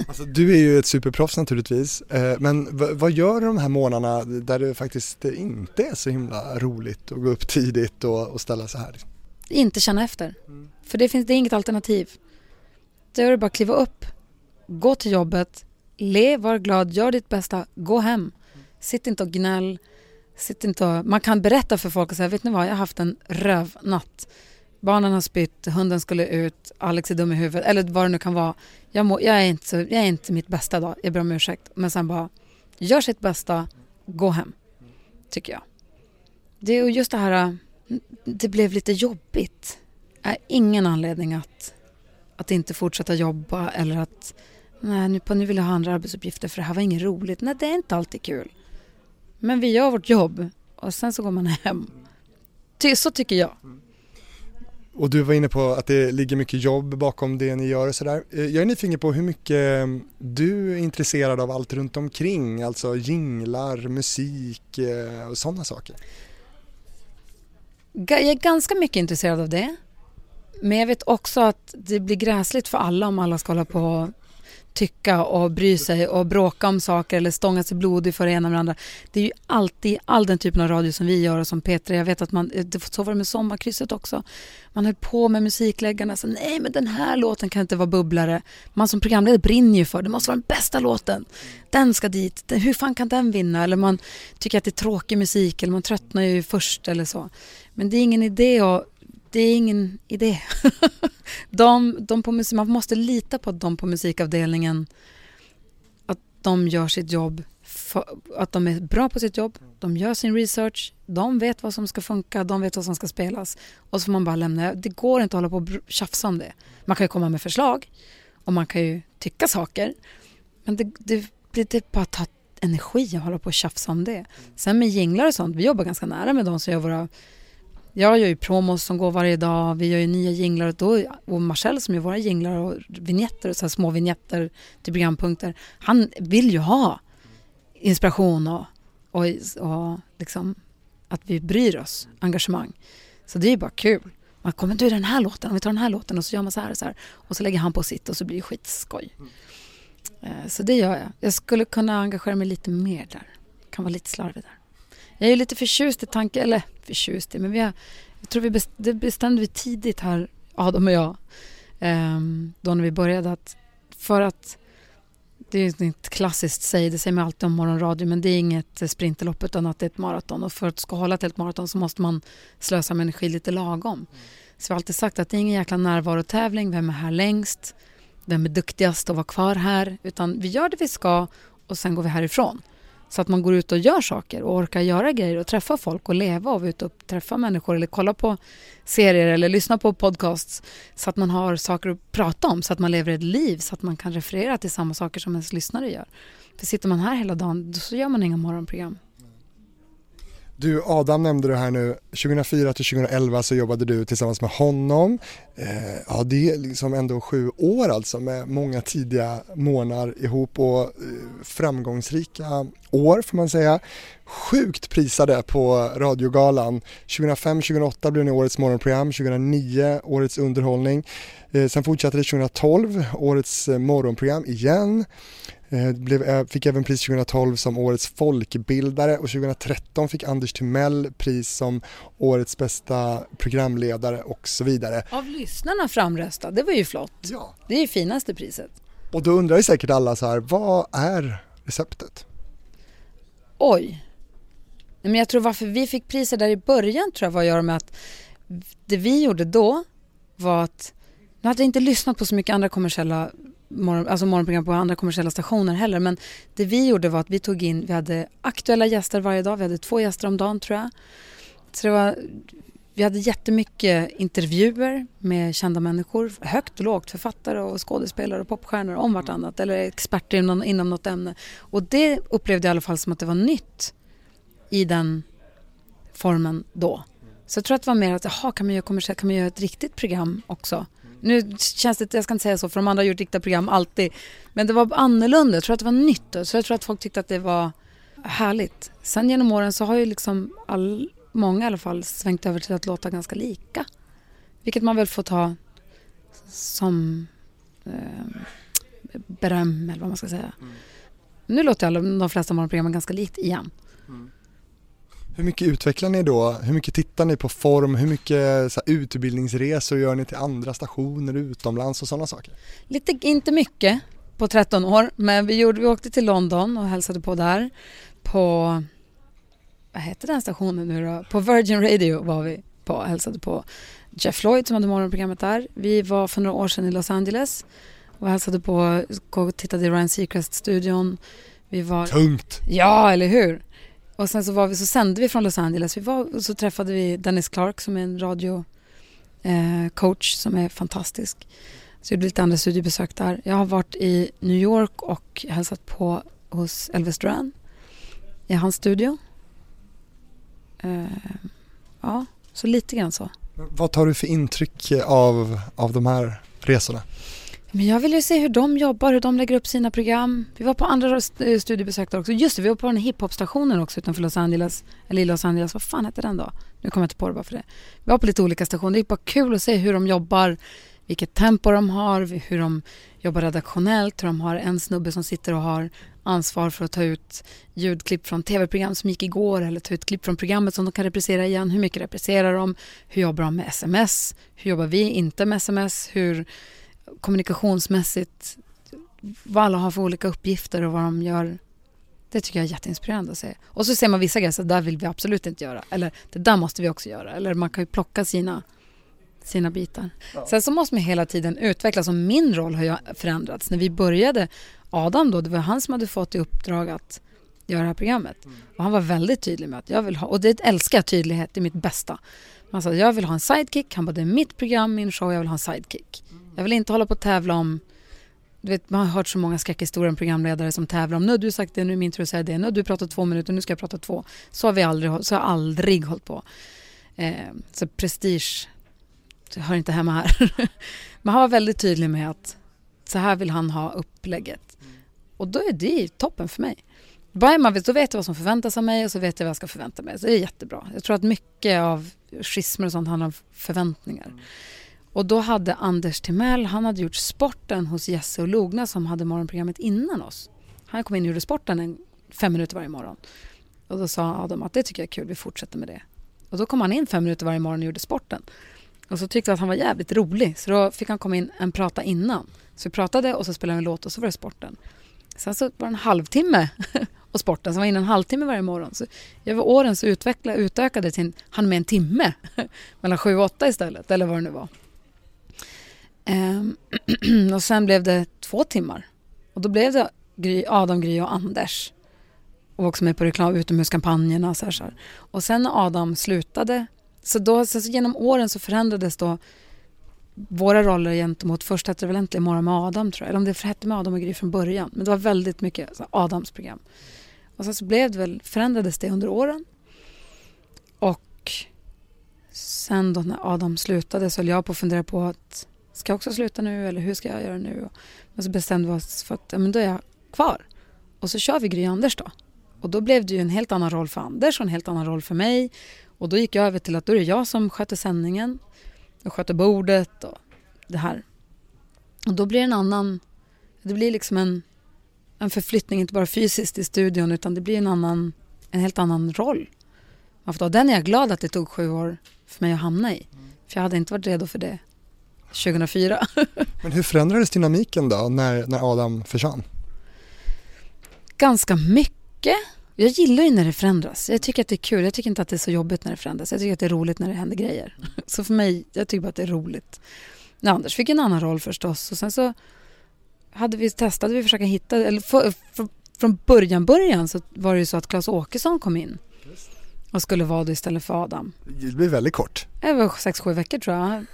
Alltså, du är ju ett superproffs naturligtvis, men vad gör du de här månaderna där det faktiskt inte är så himla roligt att gå upp tidigt och ställa så här? Inte känna efter, för det är inget alternativ. Då är det bara kliva upp, gå till jobbet, le, var glad, gör ditt bästa, gå hem. Sitt inte och gnäll. Man kan berätta för folk och säga, vet ni vad, jag har haft en rövnatt. Barnen har spytt, hunden skulle ut, Alex är dum i huvudet, eller vad det nu kan vara. Jag är inte mitt bästa idag, jag ber om ursäkt. Men sen bara, gör sitt bästa, gå hem, tycker jag. Det är just det här, det blev lite jobbigt. Är ingen anledning att inte fortsätta jobba, eller att nej, nu vill jag ha andra arbetsuppgifter för det här var inget roligt. Nej, det är inte alltid kul. Men vi gör vårt jobb och sen så går man hem. Så tycker jag. Och du var inne på att det ligger mycket jobb bakom det ni gör och sådär. Jag är nyfiken på hur mycket du är intresserad av allt runt omkring. Alltså jinglar, musik och sådana saker. Jag är ganska mycket intresserad av det. Men jag vet också att det blir gräsligt för alla om alla ska hålla på och tycka och bry sig och bråka om saker eller stånga sig blodig för det ena med det andra. Det är ju alltid all den typen av radio som vi gör och som Petter. Jag vet att så var det med sommarkrysset också. Man höll på med musikläggarna så nej, men den här låten kan inte vara bubblare. Man som programledare brinner ju för det. Måste vara den bästa låten. Den ska dit. Hur fan kan den vinna? Eller man tycker att det är tråkig musik eller man tröttnar ju först eller så. Men det är ingen idé att det är ingen idé. Man måste lita på att de på musikavdelningen, att de gör sitt jobb, att de är bra på sitt jobb, de gör sin research, de vet vad som ska funka, de vet vad som ska spelas. Och så får man bara lämna. Det går inte att hålla på och tjafsa om det. Man kan ju komma med förslag och man kan ju tycka saker. Men det blir bara att ta energi och hålla på och tjafsa om det. Sen med jinglar och sånt, vi jobbar ganska nära med de som gör jag gör ju promos som går varje dag. Vi gör ju nya jinglar. Och Marcel som gör våra jinglar och vignetter och så här små vignetter till programpunkter. Han vill ju ha inspiration och liksom att vi bryr oss. Engagemang. Så det är ju bara kul. Man kommer till den här låten. Om vi tar den här låten och så gör man så här och så här. Och så lägger han på sitt och så blir det skitskoj. Så det gör jag. Jag skulle kunna engagera mig lite mer där. Kan vara lite slarvig där. Jag är lite förtjust i tanken, eller förtjust i, men jag tror det bestämde vi tidigt här, Adam och jag, då när vi började, att för att det är inte klassiskt säg, det säger man alltid om morgonradio, men det är inget sprinterlopp utan att det är ett maraton, och för att ska hålla ett helt maraton så måste man slösa med energi lite lagom. Så vi har alltid sagt att det är ingen jäkla närvarotävling, vem är här längst, vem är duktigast att vara kvar här, utan vi gör det vi ska och sen går vi härifrån. Så att man går ut och gör saker och orkar göra grejer och träffa folk och leva och ut och träffa människor eller kolla på serier eller lyssna på podcasts, så att man har saker att prata om, så att man lever ett liv, så att man kan referera till samma saker som ens lyssnare gör. För sitter man här hela dagen så gör man inga morgonprogram. Du, Adam nämnde det här nu. 2004-2011 så jobbade du tillsammans med honom. Ja, det är liksom ändå 7 år alltså, med många tidiga månader ihop och framgångsrika år får man säga. Sjukt prisade på radiogalan. 2005-2008 blev ni årets morgonprogram, 2009 årets underhållning. Sen fortsatte det 2012, årets morgonprogram igen. Fick även pris 2012 som årets folkbildare, och 2013 fick Anders Timell pris som årets bästa programledare och så vidare. Av lyssnarna framröstad, det var ju flott. Ja. Det är ju finaste priset. Och då undrar ju säkert alla så här, vad är receptet? Oj. Men jag tror varför vi fick priser där i början tror jag var att göra med att det vi gjorde då var att nu hade jag inte lyssnat på så mycket andra kommersiella morgonprogram på andra kommersiella stationer heller, men det vi gjorde var att vi tog in, vi hade aktuella gäster varje dag, vi hade 2 gäster om dagen tror jag. Så det var, vi hade jättemycket intervjuer med kända människor, högt och lågt, författare och skådespelare och popstjärnor om vartannat, eller experter inom något ämne, och det upplevde jag i alla fall som att det var nytt i den formen då. Så jag tror att det var mer att kan man göra ett riktigt program också. Nu känns det, jag ska inte säga så, för de andra har gjort riktiga program alltid. Men det var annorlunda, jag tror att det var nytt. Så jag tror att folk tyckte att det var härligt. Sen genom åren så har ju liksom många i alla fall svängt över till att låta ganska lika. Vilket man väl får ta som beröm eller vad man ska säga. Mm. Nu låter alla, de flesta morgonprogrammen ganska likt igen. Mm. Hur mycket utvecklar ni då? Hur mycket tittar ni på form? Hur mycket så här, utbildningsresor gör ni till andra stationer utomlands och sådana saker? Lite, inte mycket på 13 år. Men vi åkte till London och hälsade på där. På, vad heter den stationen nu då? På Virgin Radio var vi på och hälsade på Jeff Lloyd som hade morgonprogrammet där. Vi var för några år sedan i Los Angeles och hälsade på och tittade i Ryan Seacrest-studion. Vi var... Tungt! Ja, eller hur? Och sen så sände vi från Los Angeles. Så träffade vi Dennis Clark som är en radiocoach som är fantastisk. Så gjorde lite andra studiebesök där. Jag har varit i New York och hälsat på hos Elvis Duran i hans studio. Ja, så lite grann så. Vad tar du för intryck av de här resorna? Men jag vill ju se hur de jobbar, hur de lägger upp sina program. Vi var på andra studiebesök där också. Just det, vi var på den hiphopstationen också utanför Los Angeles. Eller i Los Angeles, vad fan heter den då? Nu kommer jag inte på det bara för det. Vi var på lite olika stationer. Det är bara kul att se hur de jobbar, vilket tempo de har, hur de jobbar redaktionellt, hur de har en snubbe som sitter och har ansvar för att ta ut ljudklipp från tv-program som gick igår eller ta ut klipp från programmet som de kan reprisera igen. Hur mycket repriserar de? Hur jobbar de med sms? Hur jobbar vi inte med sms? Hur kommunikationsmässigt vad alla har för olika uppgifter och vad de gör. Det tycker jag är jätteinspirerande att se. Och så ser man vissa grejer så där vill vi absolut inte göra. Eller det där måste vi också göra. Eller man kan ju plocka sina bitar. Ja. Sen så måste man hela tiden utvecklas och min roll har ju förändrats. När vi började Adam då, det var han som hade fått i uppdrag att göra det här programmet. Mm. Och han var väldigt tydlig med att jag vill ha, och det älskar tydlighet, det är mitt bästa. Han sa, jag vill ha en sidekick. Han bara, det är mitt program, min show, jag vill ha en sidekick. Jag vill inte hålla på att tävla om, du vet, man har hört så många skräckhistorier om programledare som tävlar om, nu har du sagt det, nu är min tur att säga det, nu har du pratat 2 minuter, nu ska jag prata 2. Så har jag aldrig hållit på. Så prestige hör inte hemma här. Men han var väldigt tydlig med att så här vill han ha upplägget. Och då är det toppen för mig. Då vet jag vad som förväntas av mig och så vet jag vad jag ska förvänta mig. Så det är jättebra. Jag tror att mycket av schismer och sånt handlar om förväntningar. Och då hade Anders Timell, han hade gjort sporten hos Jesse och Logna som hade morgonprogrammet innan oss. Han kom in och gjorde sporten 5 minuter varje morgon. Och då sa Adam att det tycker jag är kul, vi fortsätter med det. Och då kom han in 5 minuter varje morgon och gjorde sporten. Och så tyckte jag att han var jävligt rolig. Så då fick han komma in och prata innan. Så vi pratade och så spelade en låt och så var det sporten. Sen så var det en halvtimme och sporten. Så var in en halvtimme varje morgon. Så över åren så utökade till han med en timme. Mellan 7 och 8 istället. Eller vad det nu var. Och sen blev det 2 timmar. Och då blev det Adam, Gry och Anders. Och också med på reklam, utomhuskampanjerna. Så här. Och sen när Adam slutade... Så genom åren så förändrades då våra roller gentemot. Först hette det väl egentligen Morgon med Adam, tror jag. Eller om det hette med Adam och Gry från början. Men det var väldigt mycket så här, Adams program. Och sen så förändrades det under åren. Och sen då när Adam slutade så höll jag på att fundera på att ska jag också sluta nu eller hur ska jag göra nu? Men så bestämde vi oss för att då är jag kvar. Och så kör vi Gry Anders då. Och då blev det ju en helt annan roll för Anders och en helt annan roll för mig. Och då gick jag över till att då är det jag som sköter sändningen och sköter bordet och det här. Och då blir det blir liksom en förflyttning, inte bara fysiskt i studion utan det blir en helt annan roll. Och den är jag glad att det tog 7 år för mig att hamna i. För jag hade inte varit redo för det 2004. Men hur förändrades dynamiken då när Adam försvann? Ganska mycket. Jag gillar ju när det förändras. Jag tycker att det är kul. Jag tycker inte att det är så jobbigt när det förändras. Jag tycker att det är roligt när det händer grejer. Så för mig, jag tycker bara att det är roligt. När Anders fick en annan roll förstås. Och sen så testade vi försöka hitta... Eller från början så var det ju så att Claes Åkesson kom in. Och skulle vara då istället för Adam. Det blir väldigt kort. Det var 6-7 veckor tror jag.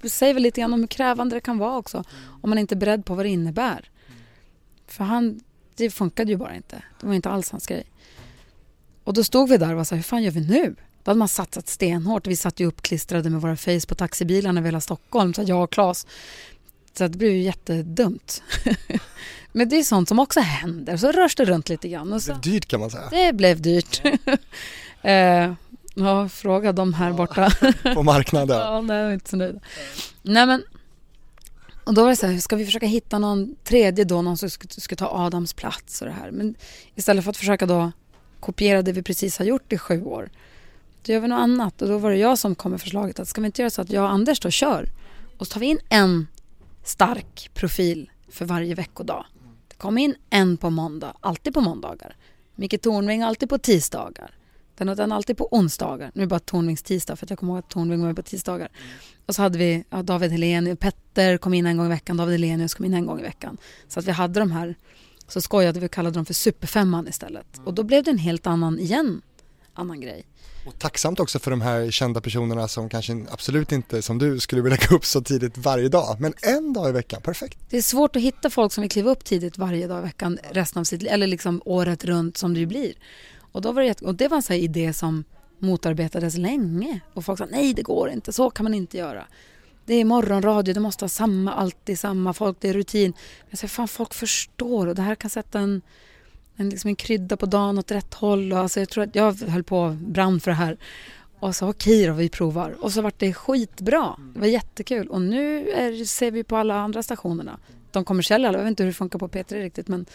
Det säger väl lite grann om hur krävande det kan vara också. Om man inte är beredd på vad det innebär. För han... Det funkade ju bara inte. Det var inte alls hans grej. Och då stod vi där och var så här, hur fan gör vi nu? Då hade man satsat stenhårt. Vi satt ju uppklistrade med våra face på taxibilarna över hela Stockholm. Så jag och Claes. Så det blev ju jättedumt. Men det är sånt som också händer. Så rörs det runt lite grann. Och så. Det blev dyrt kan man säga. Det blev dyrt. Ja, fråga dem här borta. På marknaden. Ja, nej, jag är inte så nöjd. Nej, men... Och då var det så här, ska vi försöka hitta någon tredje då, någon som skulle ta Adams plats och det här. Men istället för att försöka då kopiera det vi precis har gjort i 7 år, då gör vi något annat. Och då var det jag som kom med förslaget att ska vi inte göra så att jag och Anders då kör? Och så tar vi in en stark profil för varje veckodag. Det kommer in en på måndag, alltid på måndagar. Mikael Tornving alltid på tisdagar. Den alltid på onsdagar. Nu är det bara Tornvings tisdag, för att jag kommer ihåg att Tornving var på tisdagar. Och så hade vi David Helenius, Petter kom in en gång i veckan, David Helenius kom in en gång i veckan. Så att vi hade de här, så skojade vi och kallade dem för Superfemman istället. Och då blev det en helt annan grej. Och tacksamt också för de här kända personerna som kanske absolut inte, som du, skulle vilja gå upp så tidigt varje dag. Men en dag i veckan, perfekt. Det är svårt att hitta folk som vill kliva upp tidigt varje dag i veckan, resten av sitt, eller liksom året runt som det blir. Och, då var det, och det var en sån här idé som motarbetades länge. Och folk sa, nej det går inte, så kan man inte göra. Det är morgonradio, det måste ha samma, alltid samma folk, det är rutin. Men jag säger, fan folk förstår, och det här kan sätta en krydda på dagen åt rätt håll. Och alltså, jag tror att jag höll på brand för det här. Och så okej då, vi provar. Och så vart det skitbra, det var jättekul. Och nu ser vi på alla andra stationerna. De kommersiella, jag vet inte hur det funkar på P3 riktigt, men...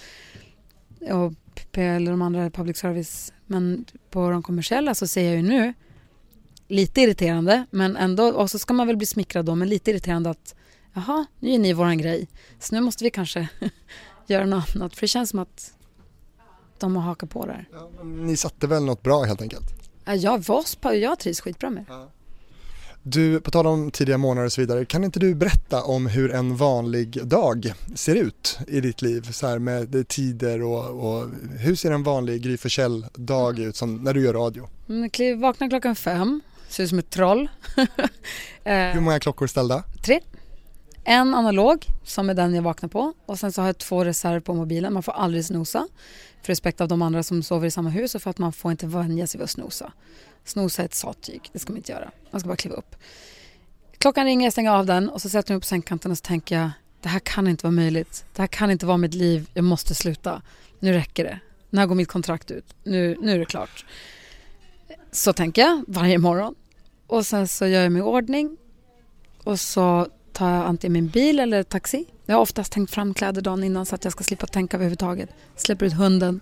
Och eller de andra public service, men på de kommersiella så ser jag ju nu lite irriterande, men ändå, och så ska man väl bli smickrad då, men lite irriterande att jaha, nu är ni våran grej, så nu måste vi kanske göra något annat, för det känns som att de har hakat på där. Ja, men ni satte väl något bra helt enkelt? Ja, jag trivs skitbra med det. Ja. Du, på tal om tidiga månader och så vidare, kan inte du berätta om hur en vanlig dag ser ut i ditt liv? Så här med tider och hur ser en vanlig Gry Forssell-dag ut som när du gör radio? Vaknar klockan 5, ser ut som ett troll. Hur många klockor ställda? 3. En analog, som är den jag vaknar på. Och sen så har jag 2 reserv på mobilen. Man får aldrig snosa. För respekt av de andra som sover i samma hus, och för att man får inte vänja sig vid att snosa. Snosa är ett sattyg, det ska man inte göra. Man ska bara kliva upp. Klockan ringer, jag stänger av den och så sätter jag mig upp på sängkanten och så tänker jag, det här kan inte vara möjligt. Det här kan inte vara mitt liv, jag måste sluta. Nu räcker det. När går mitt kontrakt ut? Nu är det klart. Så tänker jag varje morgon. Och sen så gör jag mig i ordning. Och så tar jag antingen min bil eller taxi. Jag har oftast tänkt fram kläder dagen innan så att jag ska slippa tänka överhuvudtaget. Släpper ut hunden.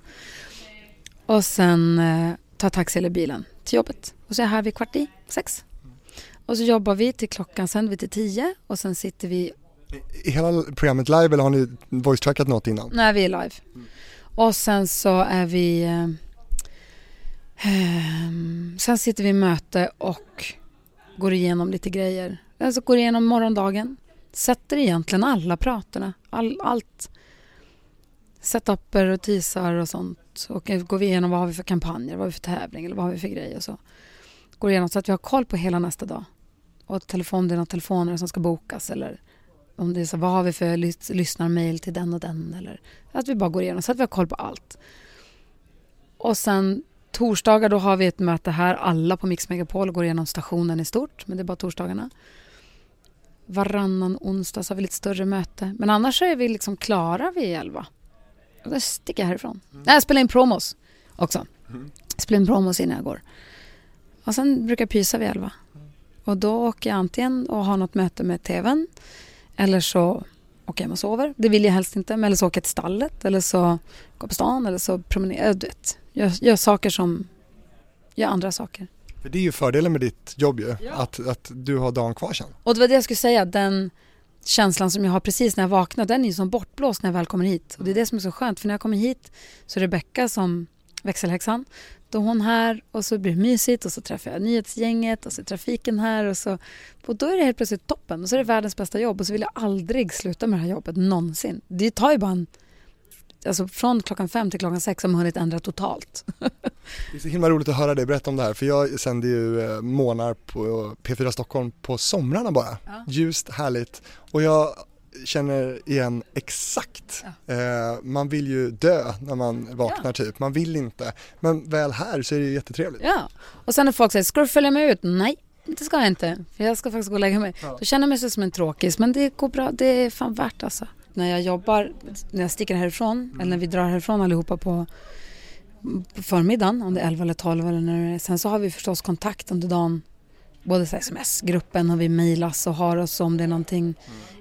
Och sen tar taxi eller bilen till jobbet. Och så är jag här vid 5:15. Och så jobbar vi till klockan, sen vi till 10. Och sen sitter vi... Är hela programmet live eller har ni voice-trackat något innan? Nej, vi är live. Och sen så är vi... sen sitter vi i möte och går igenom lite grejer. Sen så går igenom morgondagen. Sätter egentligen alla praterna. Allt. Setupper och teasar och sånt. Och går vi igenom vad har vi för kampanjer, vad har vi för tävling eller vad har vi för grejer och så. Går igenom så att vi har koll på hela nästa dag. Och telefoner som ska bokas eller om det är så, vad har vi för lyssnarmail till den och den, eller att vi bara går igenom så att vi har koll på allt. Och sen torsdagar då har vi ett möte här, alla på Mix Megapol går igenom stationen i stort, men det är bara torsdagarna. Varannan onsdag så har vi lite större möte, men annars är vi liksom klara vid 11. Och då sticker jag härifrån. Nej, jag spelar in promos också. Jag spelar in promos innan jag går. Och sen brukar jag pysa vid 11. Och då åker jag antingen och har något möte med tvn, eller så åker jag och sover. Det vill jag helst inte. Men eller så åker jag till stallet, eller så går på stan, eller så promenerar jag. Gör andra saker. För det är ju fördelen med ditt jobb ju, ja. Att du har dagen kvar sen. Och det var det jag skulle säga, den känslan som jag har precis när jag vaknar, den är ju som bortblåst när jag väl kommer hit. Och det är det som är så skönt, för när jag kommer hit så är Rebecka som växelhäxan, då är hon här och så blir det mysigt och så träffar jag nyhetsgänget och så är trafiken här och då är det helt plötsligt toppen och så är det världens bästa jobb och så vill jag aldrig sluta med det här jobbet någonsin. Det tar ju bara från 5:00 till 6:00 har man hunnit ändra totalt. Det är så himla roligt att höra dig berätta om det här, för jag sänder ju månader på P4 Stockholm på somrarna bara. Ja. Ljust, härligt. Och jag känner igen exakt. Ja. Man vill ju dö när man vaknar, ja. Man vill inte. Men väl här så är det ju jättetrevligt. Ja, och sen när folk säger, ska du följa mig ut? Nej, det ska jag inte. För jag ska faktiskt gå och lägga mig. Ja. Då känner jag mig så som en tråkis, men det går bra. Det är fan värt alltså. när jag sticker härifrån, eller när vi drar härifrån allihopa på förmiddagen, om det är 11 eller 12 eller när det, sen så har vi förstås kontakt under dagen, både sms-gruppen har vi mejlas och har oss om det är någonting,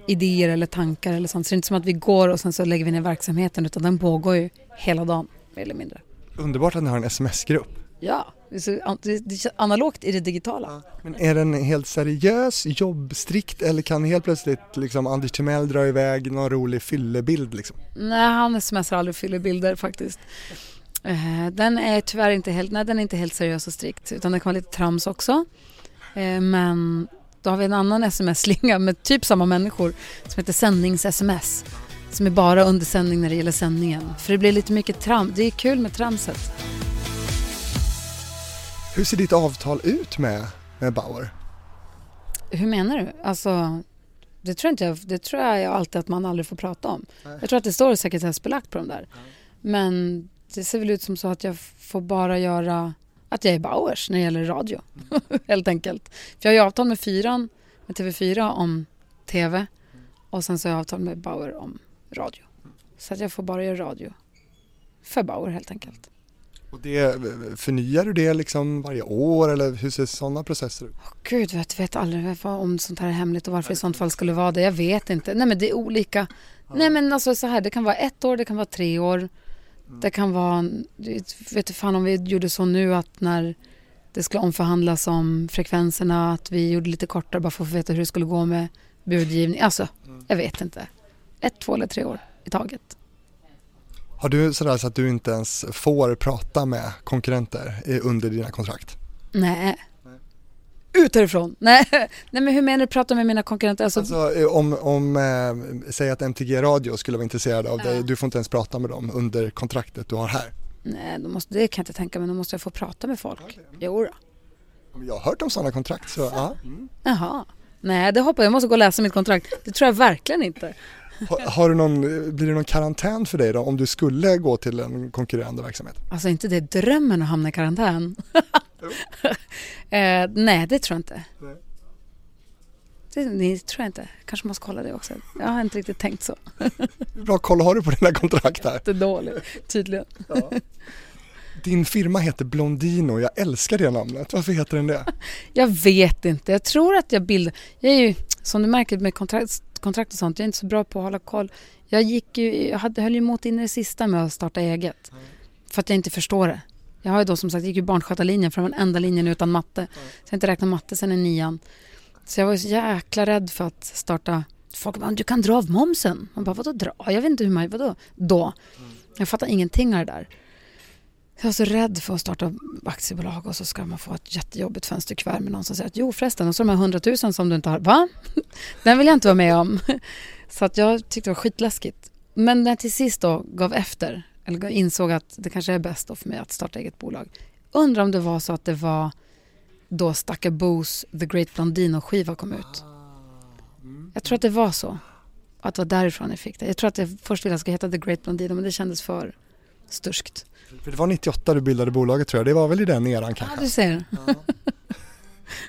idéer eller tankar eller sånt. Så det är inte som att vi går och sen så lägger vi ner verksamheten, utan den pågår ju hela dagen, mer eller mindre. Underbart att ni har en sms-grupp. Ja, det är analogt i det digitala. Ja, men är den helt seriös, jobbstrikt, eller kan helt plötsligt liksom Anders Timell dra iväg någon rolig fyllebild? Liksom? Nej, han smsar aldrig fyllebilder faktiskt. Den är tyvärr inte helt, nej, den är inte helt seriös och strikt, utan det kan vara lite trams också. Men då har vi en annan sms-slinga med typ samma människor som heter sändnings-sms, som är bara under sändning när det gäller sändningen. För det blir lite mycket trams. Det är kul med tramset. Hur ser ditt avtal ut med Bauer? Hur menar du? Alltså, det tror jag alltid att man aldrig får prata om. Nej. Jag tror att det står sekretessbelagt på dem där. Nej. Men det ser väl ut som så att jag får bara göra att jag är Bauers när det gäller radio. Helt enkelt. För jag har ju avtal med TV4 om tv. Och sen så har jag avtal med Bauer om radio. Så att jag får bara göra radio för Bauer helt enkelt. Och det, förnyar du det liksom varje år, eller hur ser sådana processer ut? Oh, gud, jag vet aldrig om sånt här är hemligt och varför i sånt fall skulle vara det. Jag vet inte. Nej, men det är olika. Ja. Nej, men alltså så här, det kan vara 1 år, det kan vara 3 år. Mm. Det kan vara, vet du fan om vi gjorde så nu att när det skulle omförhandlas om frekvenserna att vi gjorde lite kortare bara för att veta hur det skulle gå med budgivning. Alltså, jag vet inte. 1, 2 eller 3 år i taget. Har du sådär så att du inte ens får prata med konkurrenter under dina kontrakt? Nej. Ut härifrån. Nej. Nej, men hur menar du prata med mina konkurrenter? Alltså om säg att MTG Radio skulle vara intresserad av dig. Du får inte ens prata med dem under kontraktet du har här. Nej, det kan jag inte tänka, men då måste jag få prata med folk. Okay. Jo då. Jag har hört om sådana kontrakt. Så, ja. Jaha. Nej, det hoppas jag. Jag måste gå och läsa mitt kontrakt. Det tror jag verkligen inte. Blir det någon karantän för dig då om du skulle gå till en konkurrerande verksamhet? Alltså inte det drömmen att hamna i karantän. Nej, det tror jag inte. Det tror jag inte. Kanske måste kolla det också. Jag har inte riktigt tänkt så. Hur bra koll har du på dina kontrakt här? Det är dåligt, tydligen. Ja. Din firma heter Blondino. Jag älskar det namnet. Varför heter den det? Jag vet inte. Jag tror att jag är ju, som du märker med kontrakt och sånt, jag är inte så bra på att hålla koll. Jag höll ju emot in i det sista med att starta eget. Mm. För att jag inte förstår det. Jag har ju då som sagt, gick ju barnskötarlinjen från den enda linjen utan matte. Mm. Så jag har inte räknat matte sedan i 9:an. Så jag var ju så jäkla rädd för att starta. Folk bara, du kan dra av momsen. Man bara, vadå dra? Jag vet inte hur man, vadå? Då. Mm. Jag fattar ingenting av det där. Jag var så rädd för att starta aktiebolag och så ska man få ett jättejobbigt fönsterkuvert med någon som säger att jo förresten, och så de här 100 000 som du inte har, va? Den vill jag inte vara med om. Så att jag tyckte det var skitläskigt. Men när jag till sist då gav efter, eller insåg att det kanske är bäst då för mig att starta eget bolag. Undrar om det var så att det var då Stakka Boos The Great Blondino-skiva kom ut. Jag tror att det var så. Att det var därifrån jag fick det. Jag tror att jag först ville att jag skulle heta The Great Blondino, men det kändes för sturskt. För det var 98 du bildade bolaget tror jag. Det var väl i den eran kanske? Ja, du ser. Ja.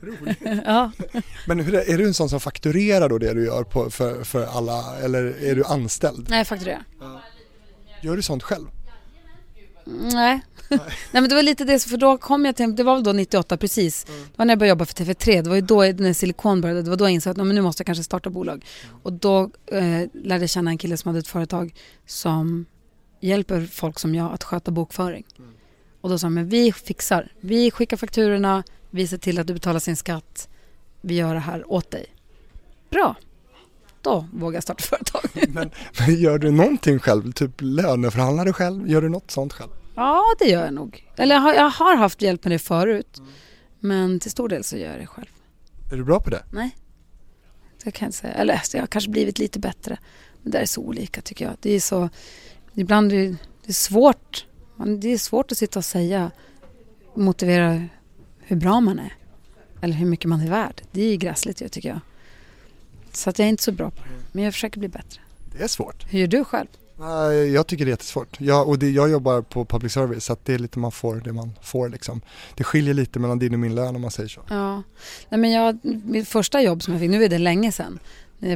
Roligt. Ja. Men är du en sån som fakturerar då det du gör för alla? Eller är du anställd? Nej, jag fakturerar. Ja. Gör du sånt själv? Nej. Nej. Nej, men det var lite det. För då kom jag till, det var väl då 98 precis. Mm. Det var när jag började jobba för TV3. Det var ju då när Silikon började. Det var då jag insåg att nu måste jag kanske starta bolag. Och då lärde jag känna en kille som hade ett företag som hjälper folk som jag att sköta bokföring. Mm. Och då sa han, vi fixar. Vi skickar fakturorna. Vi ser till att du betalar sin skatt. Vi gör det här åt dig. Bra. Då vågar jag starta företag. Men gör du någonting själv? Typ löneförhandlar du själv? Gör du något sånt själv? Ja, det gör jag nog. Eller jag har haft hjälp med det förut. Mm. Men till stor del så gör jag det själv. Är du bra på det? Nej. Det kan jag säga. Eller jag har kanske blivit lite bättre. Men det är så olika tycker jag. Det är så... Ibland är det svårt. Det är svårt att sitta och säga, motivera hur bra man är. Eller hur mycket man är värd. Det är ju gräsligt jag tycker jag. Så att jag är inte så bra på det. Men jag försöker bli bättre. Det är svårt. Hur gör du själv? Jag tycker det är jättesvårt. Jag jobbar på public service så att det är lite man får det man får. Liksom. Det skiljer lite mellan din och min lön om man säger så. Ja. Nej, men min första jobb som jag fick, nu är det länge sedan.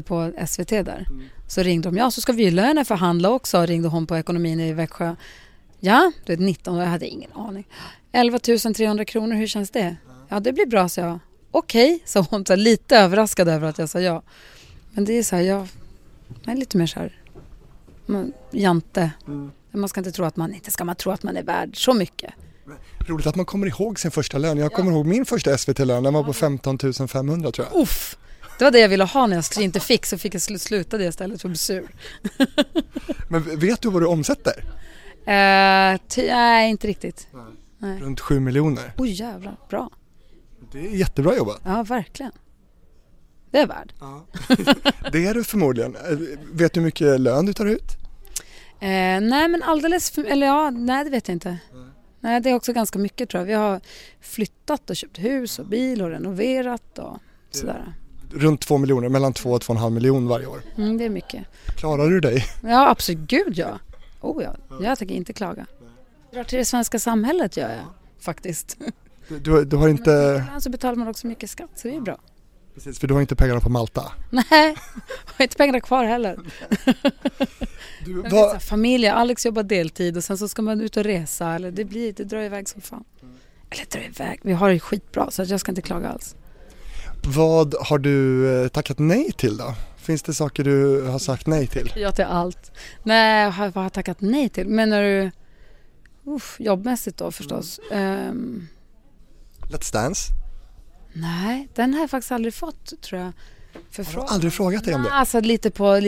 på SVT där. Mm. Så ringde de, ja så ska vi löna henne förhandla också. Ringde hon på ekonomin i Växjö. Ja, det är 19 och jag hade ingen aning. 11 300 kronor, hur känns det? Ja, det blir bra, sa jag. Okej, så hon var lite överraskad över att jag sa ja. Men det är så här, jag är lite mer så här jante. Mm. Man ska inte tro att man inte ska man tro att man är värd så mycket. Roligt att man kommer ihåg sin första lön. Jag kommer ihåg min första SVT-lön. Den var på 15 500 tror jag. Uff! Det var det jag ville ha när jag inte fick. Så fick jag sluta det istället för att bli sur. Men vet du vad du omsätter? Nej, inte riktigt. Nej. Runt 7 miljoner. Åh jävlar, bra. Det är jättebra jobbat. Ja, verkligen. Det är värd. Ja. Det är du förmodligen. Vet du hur mycket lön du tar ut? Nej, men alldeles... nej, det vet jag inte. Nej. Nej, det är också ganska mycket tror jag. Vi har flyttat och köpt hus och bil och renoverat och sådär. Runt 2 miljoner, mellan 2 och 2,5 miljoner varje år. Mm, det är mycket. Klarar du dig? Ja, absolut. Gud, ja. Oh, ja. Jag tänker inte klaga. Jag drar till det svenska samhället, gör jag faktiskt. Du har inte... Men så betalar man också mycket skatt, så det är bra. Precis, för du har inte pengarna på Malta. Nej, jag har inte pengarna kvar heller. Familj, Alex jobbar deltid och sen så ska man ut och resa. Eller det drar iväg som fan. Eller drar iväg, vi har det skitbra så jag ska inte klaga alls. Vad har du tackat nej till då? Finns det saker du har sagt nej till? Ja, till allt. Nej, vad har jag tackat nej till? Menar du jobbmässigt då förstås? Let's Dance? Nej, den har jag faktiskt aldrig fått tror jag. Har du aldrig frågat dig om det? Nej, alltså lite på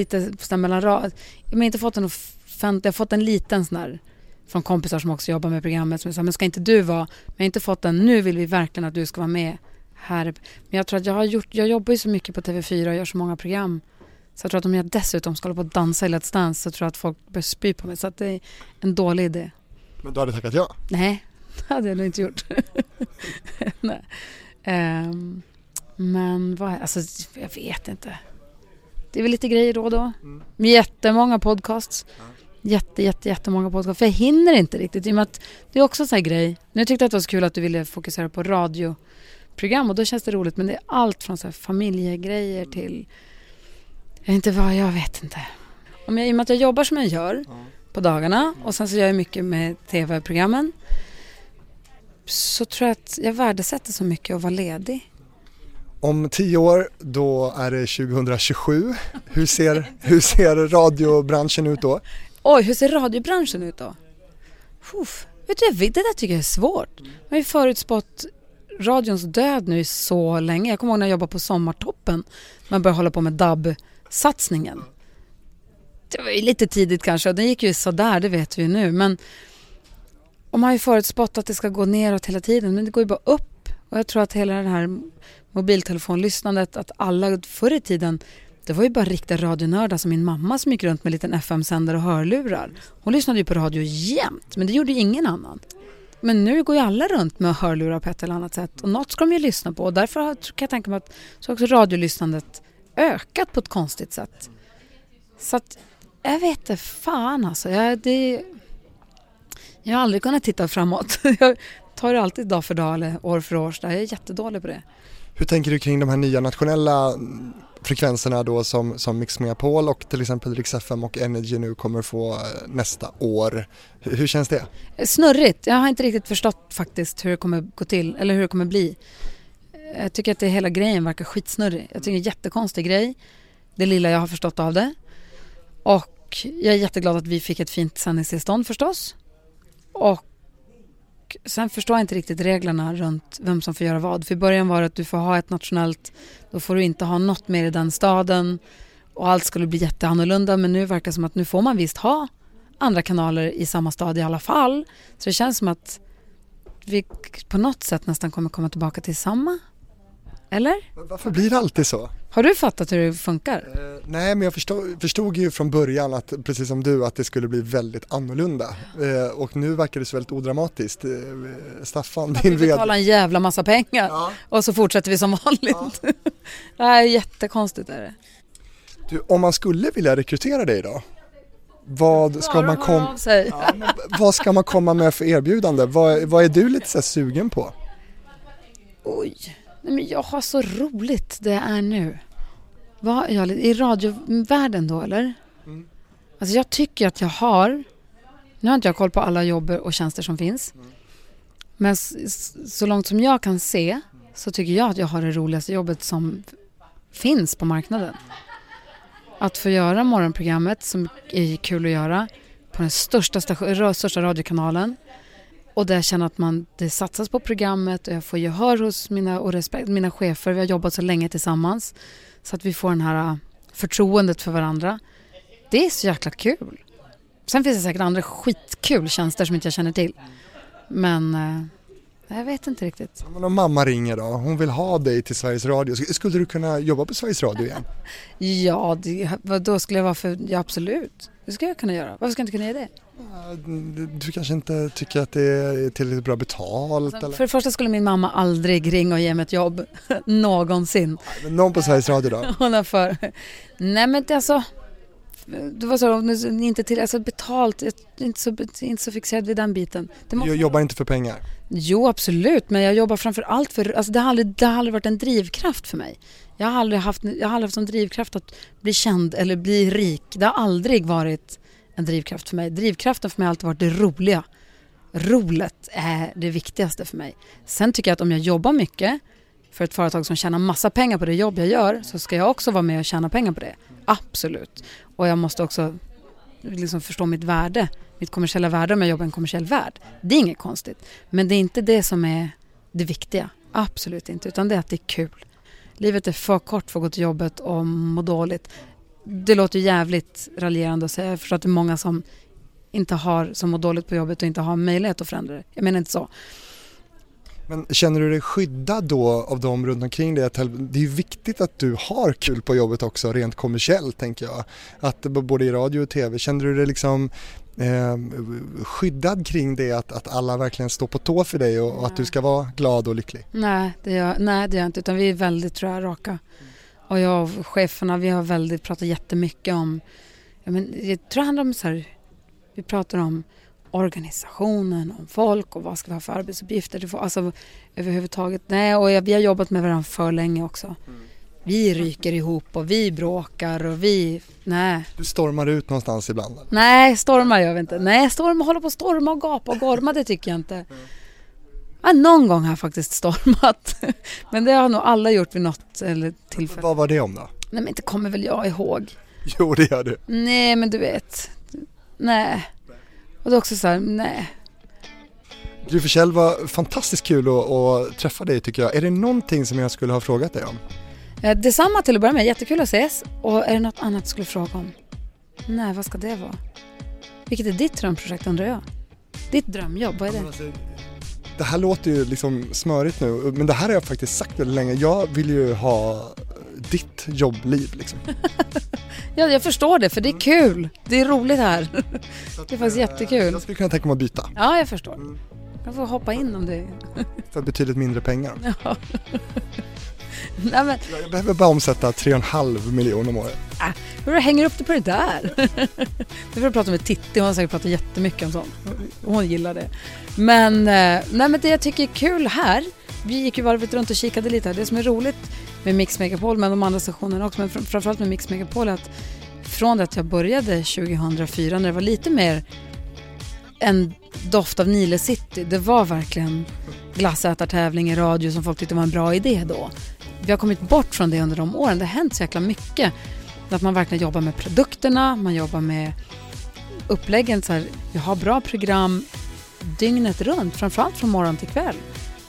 mellan rad. Men inte fått en offentlig, jag har fått en liten sån här från kompisar som också jobbar med programmet som sa, men ska inte du vara, men jag har inte fått den, nu vill vi verkligen att du ska vara med här. Men jag tror att jag jobbar ju så mycket på TV4 och gör så många program så jag tror att om jag dessutom ska hålla på och dansa i Let's Dance så tror jag att folk börjar spy på mig så att det är en dålig idé. Men du hade tackat ja? Nej, det hade jag nog inte gjort. Nej. Men vad, alltså, jag vet inte. Det är väl lite grejer då. Jättemånga podcasts. Jättemånga podcasts. För jag hinner inte riktigt. I och med att det är också en sån här grej. Nu tyckte jag att det var så kul att du ville fokusera på radioprogram. Och då känns det roligt. Men det är allt från så här familjegrejer till... Jag vet inte. I och med att jag jobbar som jag gör på dagarna. Och sen så gör jag mycket med tv-programmen. Så tror jag att jag värdesätter så mycket att vara ledig. Om 10 år, då är det 2027. Hur ser radiobranschen ut då? Oj, hur ser radiobranschen ut då? Vet du, det där tycker jag är svårt. Man har ju förutspått radions död nu så länge. Jag kommer ihåg när jag jobbade på Sommartoppen. Man började hålla på med DAB-satsningen. Det var ju lite tidigt kanske. Den gick ju sådär, det vet vi ju nu. Men man har ju förutspått att det ska gå neråt hela tiden. Men det går ju bara upp. Och jag tror att hela den här... mobiltelefonlyssnandet, att alla förr i tiden, det var ju bara riktiga radionördar som min mamma som gick runt med en liten FM-sändare och hörlurar. Hon lyssnade ju på radio jämt, men det gjorde ju ingen annan. Men nu går ju alla runt med hörlurar på ett eller annat sätt och något ska de ju lyssna på. Och därför kan jag tänka mig att så också radiolyssnandet ökat på ett konstigt sätt. Så att, jag vet inte fan alltså. Jag har aldrig kunnat titta framåt. Jag tar det alltid dag för dag eller år för år. Så där. Jag är jättedålig på det. Hur tänker du kring de här nya nationella frekvenserna då som Mix Megapol och till exempel Rix FM och Energy nu kommer få nästa år? Hur känns det? Snurrigt. Jag har inte riktigt förstått faktiskt hur det kommer gå till eller hur det kommer bli. Jag tycker att det hela grejen verkar skitsnurrig. Jag tycker det är en jättekonstig grej. Det lilla jag har förstått av det. Och jag är jätteglad att vi fick ett fint sändningstillstånd förstås. Och sen förstår jag inte riktigt reglerna runt vem som får göra vad. För i början var det att du får ha ett nationellt, då får du inte ha något mer i den staden och allt skulle bli jätteannorlunda, men nu verkar det som att nu får man visst ha andra kanaler i samma stad i alla fall. Så det känns som att vi på något sätt nästan kommer komma tillbaka till samma. Eller? Varför blir det alltid så? Har du fattat hur det funkar? Nej, men jag förstod ju från början att, precis som du, att det skulle bli väldigt annorlunda. Och nu verkar det så väldigt odramatiskt. Staffan, din vd... Vi betalar en jävla massa pengar och så fortsätter vi som vanligt. Ja. Det här är jättekonstigt. Är det. Du, om man skulle vilja rekrytera dig då? Vad ska man komma med för erbjudande? Vad är du lite så sugen på? Oj... Nej, men jag har så roligt det är nu. Vad är jag i radiovärlden då, eller? Mm. Alltså jag tycker att jag har... Nu har inte jag koll på alla jobb och tjänster som finns. Mm. Men så långt som jag kan se så tycker jag att jag har det roligaste jobbet som finns på marknaden. Att få göra morgonprogrammet som är kul att göra på den största radiokanalen. Och där jag känner att det satsas på programmet och jag får gehör hos mina chefer. Vi har jobbat så länge tillsammans så att vi får den här förtroendet för varandra. Det är så jäkla kul. Sen finns det säkert andra skitkul tjänster som inte jag känner till. Men jag vet inte riktigt. Men om mamma ringer då, hon vill ha dig till Sveriges Radio. Skulle du kunna jobba på Sveriges Radio igen? Ja, då skulle jag vara för... Ja, absolut. Det skulle jag kunna göra. Varför ska jag inte kunna göra det? Du kanske inte tycker att det är tillräckligt bra betalt? Alltså, eller? För det första skulle min mamma aldrig ringa och ge mig ett jobb. Någonsin. Men någon på Sveriges Radio då? Hon är för... Nej, men alltså... Det var så inte till, alltså betalt, inte så fixerad vid den biten. Jag jobbar inte för pengar. Jo, absolut, men jag jobbar framför allt för, alltså det har aldrig varit en drivkraft för mig. Jag har aldrig haft som drivkraft att bli känd eller bli rik. Det har aldrig varit en drivkraft för mig. Drivkraften för mig har alltid varit det roliga. Roligt är det viktigaste för mig. Sen tycker jag att om jag jobbar mycket för ett företag som tjänar massa pengar på det jobb jag gör, så ska jag också vara med och tjäna pengar på det. Absolut. Och jag måste också liksom förstå mitt värde, mitt kommersiella värde om jag jobbar i en kommersiell värld. Det är inget konstigt. Men det är inte det som är det viktiga. Absolut inte. Utan det är att det är kul. Livet är för kort för att gå till jobbet och må dåligt. Det låter ju jävligt raljerande att säga. Jag förstår att det är många som inte har, som mår dåligt på jobbet och inte har möjlighet att förändra det. Jag menar inte så. Men känner du dig skyddad då av dem runt omkring dig? Det är ju viktigt att du har kul på jobbet också, rent kommersiellt tänker jag. Att både i radio och tv. Känner du dig liksom skyddad kring det att alla verkligen står på tå för dig och att du ska vara glad och lycklig? Nej, det gör jag inte. Utan vi är väldigt, tror jag, raka. Och jag och cheferna, vi har väldigt pratat jättemycket om... Jag tror det handlar om så här... Vi pratar om organisationen, om folk och vad ska vi ha för arbetsuppgifter. Det får, alltså överhuvudtaget. Nej, och vi har jobbat med varandra för länge också. Mm. Vi ryker ihop och vi bråkar och vi... Nej. Du stormar ut någonstans ibland? Eller? Nej, stormar gör vi inte. Nej, håller på att storma och gapa och gorma, det tycker jag inte. Ja, någon gång har jag faktiskt stormat. Men det har nog alla gjort vid något tillfälle. Vad var det om då? Nej, men inte kommer väl jag ihåg. Jo, det gör du. Nej, men du vet. Nej. Och det är också så här, nej. Gry Forssell, var fantastiskt kul att träffa dig tycker jag. Är det någonting som jag skulle ha frågat dig om? Detsamma till att börja med, jättekul att ses. Och är det något annat du skulle fråga om? Nej, vad ska det vara? Vilket är ditt drömprojekt undrar jag? Ditt drömjobb, vad är det? Det här låter ju liksom smörigt nu, men det här har jag faktiskt sagt väldigt länge. Jag vill ju ha ditt jobbliv liksom. Ja, jag förstår det, för det är kul. Det är roligt här. Det är faktiskt jättekul. Jag skulle kunna tänka mig att byta. Ja, jag förstår. Jag får hoppa in om det. För betydligt mindre pengar. Ja. Nej, men... Jag behöver bara omsätta 3,5 miljoner om året. Hur hänger upp det på det där? Nu får du prata med Titti, hon har säkert pratat jättemycket om sånt. Hon gillar det. Men det jag tycker är kul här, vi gick ju varvet runt och kikade lite här. Det som är roligt med Mix Megapol, men de andra stationerna också, men framförallt med Mix Megapol, att från det att jag började 2004 när det var lite mer en doft av Nile City, det var verkligen glassätartävling i radio som folk tyckte var en bra idé då. Vi har kommit bort från det under de åren. Det har hänt så jäkla mycket. Att man verkligen jobbar med produkterna, man jobbar med uppläggen. Så här, vi har bra program dygnet runt, framförallt från morgon till kväll.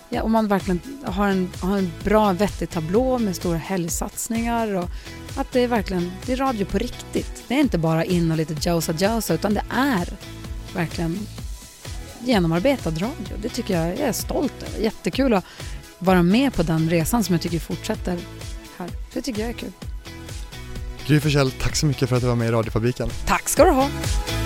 Ja, och man verkligen har en bra vettig tablå med stora helgsatsningar. Och att det är verkligen, det är radio på riktigt. Det är inte bara in och lite jausa, utan det är verkligen genomarbetad radio. Det tycker jag är stolt över. Jättekul att vara med på den resan som jag tycker fortsätter här. Det tycker jag är kul. Gry Forssell, tack så mycket för att du var med i Radiofabriken. Tack ska du ha.